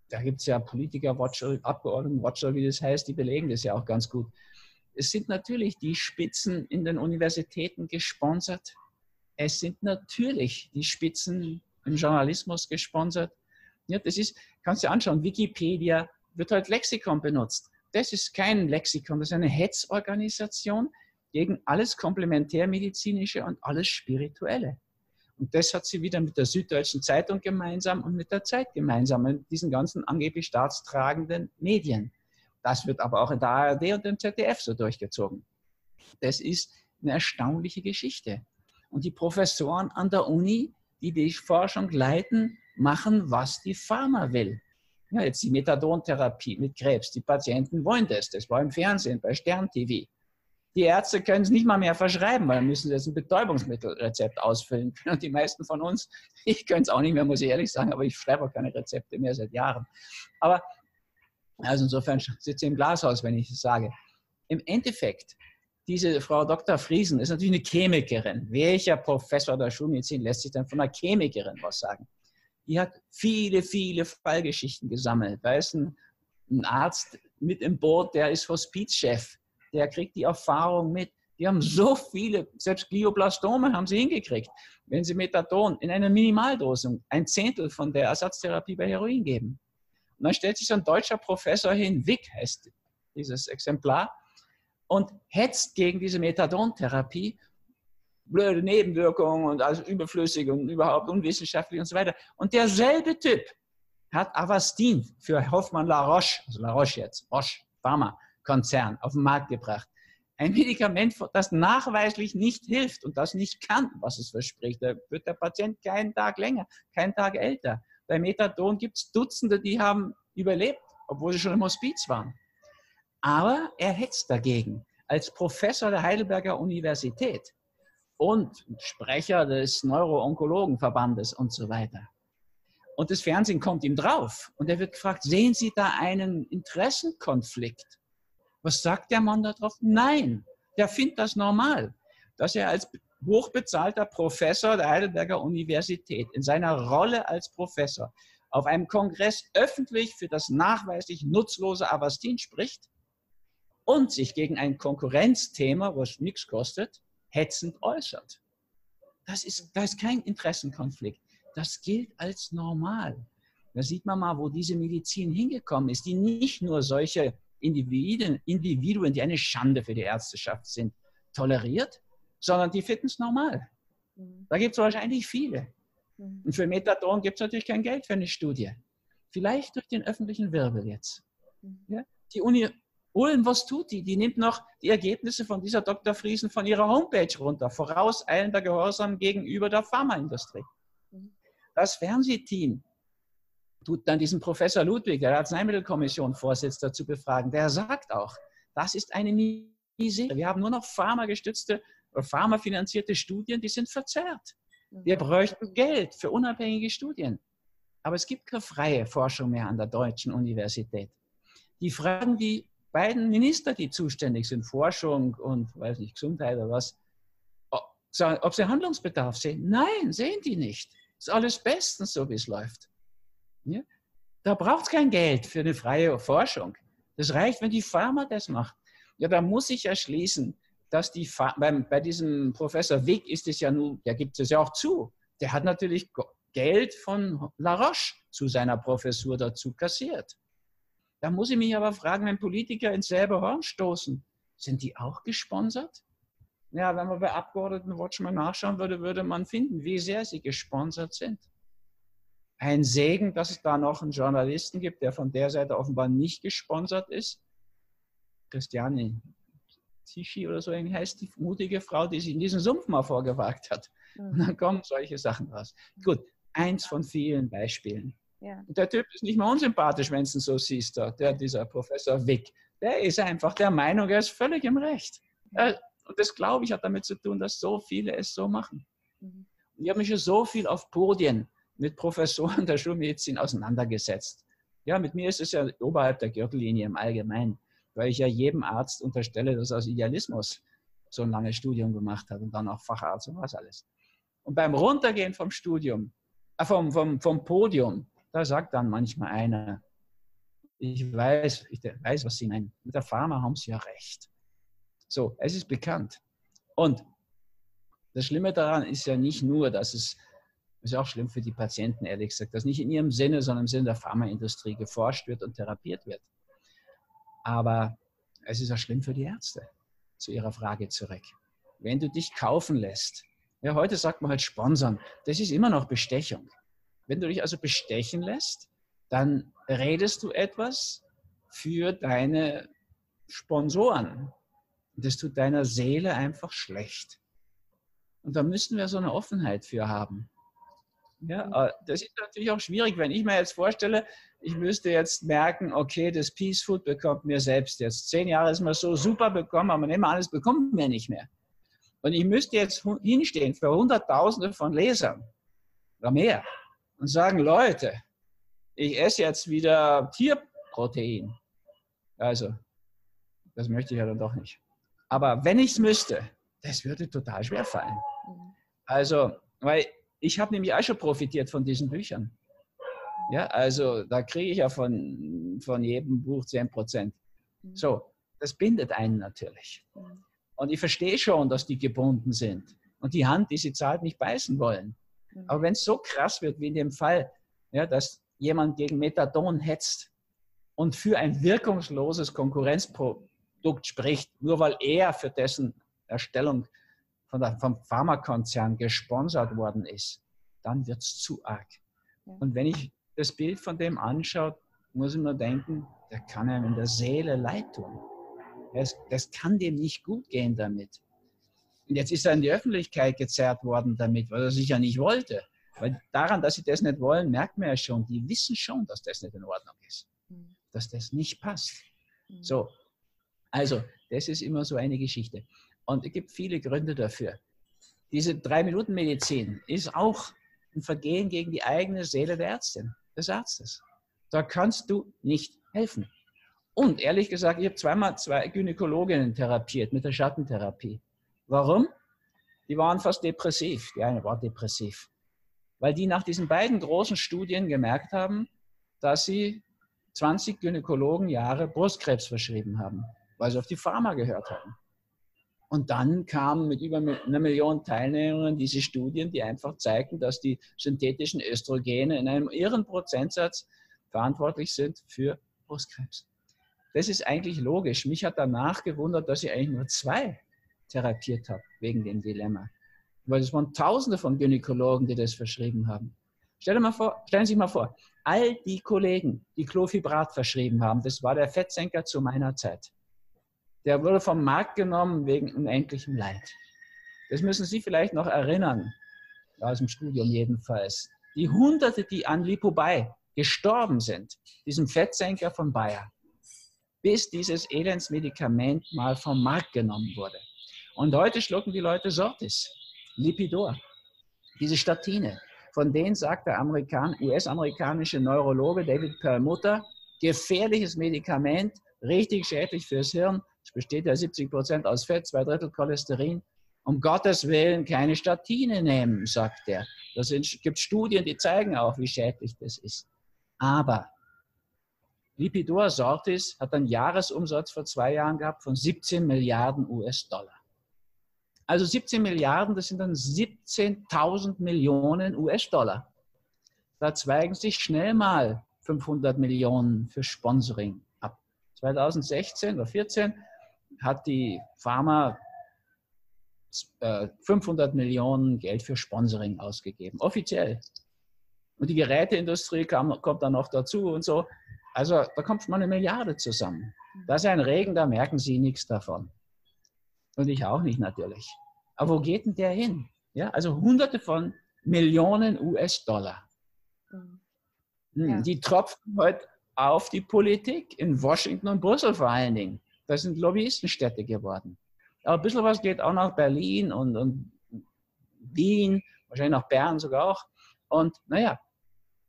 Da gibt es ja Politiker-Watcher, Abgeordneten-Watcher, wie das heißt, die belegen das ja auch ganz gut. Es sind natürlich die Spitzen in den Universitäten gesponsert. Es sind natürlich die Spitzen im Journalismus gesponsert. Ja, das ist, kannst du dir anschauen, Wikipedia wird halt Lexikon benutzt. Das ist kein Lexikon, das ist eine Hetzorganisation gegen alles Komplementärmedizinische und alles Spirituelle. Und das hat sie wieder mit der Süddeutschen Zeitung gemeinsam und mit der Zeit gemeinsam, mit diesen ganzen angeblich staatstragenden Medien. Das wird aber auch in der ARD und im ZDF so durchgezogen. Das ist eine erstaunliche Geschichte. Und die Professoren an der Uni, die die Forschung leiten, machen, was die Pharma will. Ja, jetzt die Methadontherapie mit Krebs. Die Patienten wollen das. Das war im Fernsehen, bei Stern TV. Die Ärzte können es nicht mal mehr verschreiben, weil dann müssen sie jetzt ein Betäubungsmittelrezept ausfüllen können. Und die meisten von uns, ich könnte es auch nicht mehr, muss ich ehrlich sagen, aber ich schreibe auch keine Rezepte mehr seit Jahren. Aber also insofern sitze ich im Glashaus, wenn ich das sage. Im Endeffekt, diese Frau Dr. Friesen ist natürlich eine Chemikerin. Welcher Professor der Schulmedizin lässt sich dann von einer Chemikerin was sagen? Die hat viele, viele Fallgeschichten gesammelt. Da ist ein Arzt mit im Boot, der ist Hospizchef. Der kriegt die Erfahrung mit. Die haben so viele, selbst Glioblastome haben sie hingekriegt, wenn sie Methadon in einer Minimaldosung 1/10 von der Ersatztherapie bei Heroin geben. Und dann stellt sich so ein deutscher Professor hin, Wick heißt dieses Exemplar, und hetzt gegen diese Methadontherapie. Blöde Nebenwirkungen und alles überflüssig und überhaupt unwissenschaftlich und so weiter. Und derselbe Typ hat Avastin für Hoffmann-La Roche, also La Roche jetzt, Roche, Pharma-Konzern, auf den Markt gebracht. Ein Medikament, das nachweislich nicht hilft und das nicht kann, was es verspricht. Da wird der Patient keinen Tag länger, keinen Tag älter. Bei Methadon gibt es Dutzende, die haben überlebt, obwohl sie schon im Hospiz waren. Aber er hetzt dagegen. Als Professor der Heidelberger Universität und Sprecher des Neuro-Onkologen-Verbandes und so weiter. Und das Fernsehen kommt ihm drauf und er wird gefragt, sehen Sie da einen Interessenkonflikt? Was sagt der Mann darauf? Nein, der findet das normal, dass er als hochbezahlter Professor der Heidelberger Universität in seiner Rolle als Professor auf einem Kongress öffentlich für das nachweislich nutzlose Avastin spricht und sich gegen ein Konkurrenzthema, was nichts kostet, hetzend äußert. Da ist kein Interessenkonflikt. Das gilt als normal. Da sieht man mal, wo diese Medizin hingekommen ist, die nicht nur solche Individuen, die eine Schande für die Ärzteschaft sind, toleriert, sondern die finden es normal. Da gibt es wahrscheinlich viele. Und für Methadon gibt es natürlich kein Geld für eine Studie. Vielleicht durch den öffentlichen Wirbel jetzt. Ja? Die Uni Ulm, was tut die? Die nimmt noch die Ergebnisse von dieser Dr. Friesen von ihrer Homepage runter. Vorauseilender Gehorsam gegenüber der Pharmaindustrie. Das Fernsehteam tut dann diesen Professor Ludwig, der Arzneimittelkommission-Vorsitz, dazu befragen. Der sagt auch, das ist eine Misere. Wir haben nur noch pharmagestützte oder pharmafinanzierte Studien, die sind verzerrt. Wir bräuchten Geld für unabhängige Studien. Aber es gibt keine freie Forschung mehr an der deutschen Universität. Die fragen die beiden Minister, die zuständig sind, Forschung und, weiß nicht, Gesundheit oder was, ob sie Handlungsbedarf sehen. Nein, sehen die nicht. Ist alles bestens so, wie es läuft. Ja? Da braucht es kein Geld für eine freie Forschung. Das reicht, wenn die Pharma das macht. Ja, da muss ich erschließen, dass die bei diesem Professor Wick ist es ja nun, der gibt es ja auch zu. Der hat natürlich Geld von La Roche zu seiner Professur dazu kassiert. Da muss ich mich aber fragen, wenn Politiker ins selbe Horn stoßen, sind die auch gesponsert? Ja, wenn man bei Abgeordnetenwatch mal nachschauen würde, würde man finden, wie sehr sie gesponsert sind. Ein Segen, dass es da noch einen Journalisten gibt, der von der Seite offenbar nicht gesponsert ist. Christiane Tischi oder so heißt die mutige Frau, die sich in diesen Sumpf mal vorgewagt hat. Und dann kommen solche Sachen raus. Gut, eins von vielen Beispielen. Ja. Und der Typ ist nicht mal unsympathisch, wenn du es so siehst, dieser Professor Wick. Der ist einfach der Meinung, er ist völlig im Recht. Und das, glaube ich, hat damit zu tun, dass so viele es so machen. Und ich habe mich schon so viel auf Podien mit Professoren der Schulmedizin auseinandergesetzt. Ja, mit mir ist es ja oberhalb der Gürtellinie im Allgemeinen, weil ich ja jedem Arzt unterstelle, dass er aus Idealismus so ein langes Studium gemacht hat und dann auch Facharzt und was alles. Und beim Runtergehen vom Studium, vom Podium, da sagt dann manchmal einer, ich weiß, was Sie meinen. Mit der Pharma haben Sie ja recht. So, es ist bekannt. Und Das Schlimme daran ist ja nicht nur, dass es, ist ja auch schlimm für die Patienten, ehrlich gesagt, dass nicht in ihrem Sinne, sondern im Sinne der Pharmaindustrie geforscht wird und therapiert wird. Aber es ist auch schlimm für die Ärzte, zu ihrer Frage zurück. Wenn du dich kaufen lässt, ja, heute sagt man halt sponsern, das ist immer noch Bestechung. Wenn du dich also bestechen lässt, dann redest du etwas für deine Sponsoren. Das tut deiner Seele einfach schlecht. Und da müssen wir so eine Offenheit für haben. Ja, das ist natürlich auch schwierig, wenn ich mir jetzt vorstelle, ich müsste jetzt merken, okay, das Peace Food bekommt mir selbst jetzt. 10 Jahre ist man so super bekommen, aber nicht mehr alles bekommt man nicht mehr. Und ich müsste jetzt hinstehen für Hunderttausende von Lesern oder mehr und sagen, Leute, ich esse jetzt wieder Tierprotein. Also, das möchte ich ja dann doch nicht. Aber wenn ich es müsste, das würde total schwer fallen. Also, weil ich habe nämlich auch schon profitiert von diesen Büchern. Ja, also da kriege ich ja von jedem Buch 10%. So, das bindet einen natürlich. Und ich verstehe schon, dass die gebunden sind und die Hand, die sie zahlt, nicht beißen wollen. Aber wenn es so krass wird wie in dem Fall, ja, dass jemand gegen Methadon hetzt und für ein wirkungsloses Konkurrenzprodukt spricht, nur weil er für dessen Erstellung vom Pharmakonzern gesponsert worden ist, dann wird es zu arg. Und wenn ich das Bild von dem anschaue, muss ich mir denken, der kann einem in der Seele leid tun. Das kann dem nicht gut gehen damit. Und jetzt ist er in die Öffentlichkeit gezerrt worden damit, weil er sicher nicht wollte. Weil daran, dass sie das nicht wollen, merkt man ja schon, die wissen schon, dass das nicht in Ordnung ist. Dass das nicht passt. So, also, das ist immer so eine Geschichte. Und es gibt viele Gründe dafür. Diese 3-Minuten-Medizin ist auch ein Vergehen gegen die eigene Seele der Ärztin, des Arztes. Da kannst du nicht helfen. Und ehrlich gesagt, ich habe zweimal 2 Gynäkologinnen therapiert mit der Schattentherapie. Warum? Die waren fast depressiv. Die eine war depressiv. Weil die nach diesen beiden großen Studien gemerkt haben, dass sie 20 Gynäkologenjahre Brustkrebs verschrieben haben, weil sie auf die Pharma gehört haben. Und dann kamen mit über 1 Million Teilnehmern diese Studien, die einfach zeigten, dass die synthetischen Östrogene in einem irren Prozentsatz verantwortlich sind für Brustkrebs. Das ist eigentlich logisch. Mich hat danach gewundert, dass ich eigentlich nur 2 therapiert habe, wegen dem Dilemma. Weil es waren Tausende von Gynäkologen, die das verschrieben haben. Stellen Sie sich mal vor, all die Kollegen, die Clofibrat verschrieben haben, das war der Fettsenker zu meiner Zeit. Der wurde vom Markt genommen wegen unendlichem Leid. Das müssen Sie vielleicht noch erinnern, aus dem Studium jedenfalls. Die Hunderte, die an Lipobay gestorben sind, diesem Fettsenker von Bayer, bis dieses Elendsmedikament mal vom Markt genommen wurde. Und heute schlucken die Leute Sortis, Lipidor, diese Statine. Von denen sagt der US-amerikanische Neurologe David Perlmutter, gefährliches Medikament, richtig schädlich fürs Hirn. Es besteht ja 70% aus Fett, 2 Drittel Cholesterin. Um Gottes Willen keine Statine nehmen, sagt er. Das gibt Studien, die zeigen auch, wie schädlich das ist. Aber Lipidor Sortis hat einen Jahresumsatz vor 2 Jahren gehabt von 17 Milliarden US-Dollar. Also 17 Milliarden, das sind dann 17.000 Millionen US-Dollar. Da zweigen sich schnell mal 500 Millionen für Sponsoring ab. 2016 oder 2014 hat die Pharma 500 Millionen Geld für Sponsoring ausgegeben, offiziell. Und die Geräteindustrie kommt dann noch dazu und so. Also da kommt mal 1 Milliarde zusammen. Das ist ein Regen, da merken Sie nichts davon. Und ich auch nicht natürlich. Aber wo geht denn der hin? Ja, also Hunderte von Millionen US-Dollar. Ja. Die tropfen heute auf die Politik in Washington und Brüssel vor allen Dingen. Das sind Lobbyistenstädte geworden. Aber ein bisschen was geht auch nach Berlin und Wien, wahrscheinlich nach Bern sogar auch. Und naja,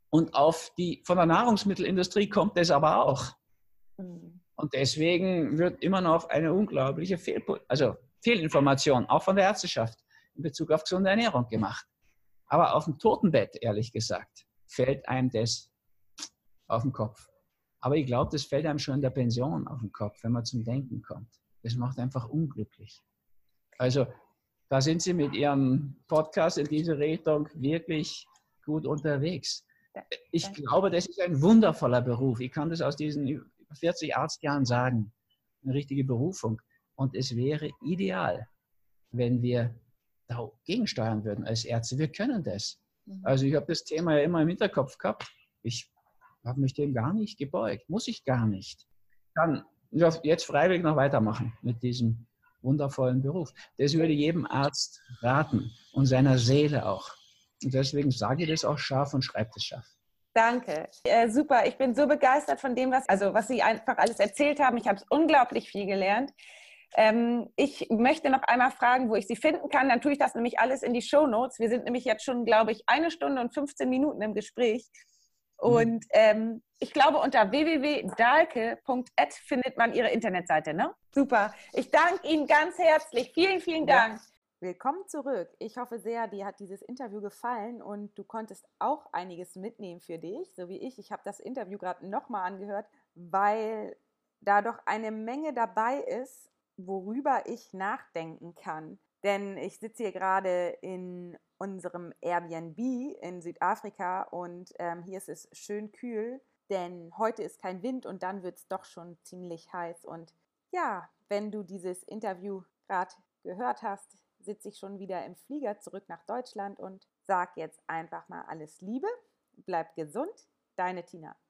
und von der Nahrungsmittelindustrie kommt das aber auch. Und deswegen wird immer noch eine unglaubliche Fehlinformation, auch von der Ärzteschaft, in Bezug auf gesunde Ernährung gemacht. Aber auf dem Totenbett, ehrlich gesagt, fällt einem das auf den Kopf. Aber ich glaube, das fällt einem schon in der Pension auf den Kopf, wenn man zum Denken kommt. Das macht einfach unglücklich. Also Da sind Sie mit Ihrem Podcast in diese Richtung wirklich gut unterwegs. Ich glaube, das ist ein wundervoller Beruf. Ich kann das aus diesen 40 Arztjahren sagen. Eine richtige Berufung. Und es wäre ideal, wenn wir dagegen steuern würden als Ärzte. Wir können das. Also ich habe das Thema ja immer im Hinterkopf gehabt. Ich habe mich dem gar nicht gebeugt. Muss ich gar nicht. Ich kann jetzt freiwillig noch weitermachen mit diesem wundervollen Beruf. Das würde jedem Arzt raten und seiner Seele auch. Und deswegen sage ich das auch scharf und schreibe das scharf. Danke. Super. Ich bin so begeistert von dem, was Sie einfach alles erzählt haben. Ich habe unglaublich viel gelernt. Ich möchte noch einmal fragen, wo ich Sie finden kann. Dann tue ich das nämlich alles in die Shownotes. Wir sind nämlich jetzt schon, glaube ich, 1 Stunde und 15 Minuten im Gespräch. Und ich glaube, unter www.dahlke.at findet man Ihre Internetseite, ne? Super. Ich danke Ihnen ganz herzlich. Vielen, vielen Dank. Ja. Willkommen zurück. Ich hoffe sehr, dir hat dieses Interview gefallen und du konntest auch einiges mitnehmen für dich, so wie ich. Ich habe das Interview gerade nochmal angehört, weil da doch eine Menge dabei ist, worüber ich nachdenken kann. Denn ich sitze hier gerade in unserem Airbnb in Südafrika und hier ist es schön kühl, denn heute ist kein Wind und dann wird es doch schon ziemlich heiß. Und ja, wenn du dieses Interview gerade gehört hast, sitze ich schon wieder im Flieger zurück nach Deutschland und sag jetzt einfach mal alles Liebe, bleib gesund, deine Tina.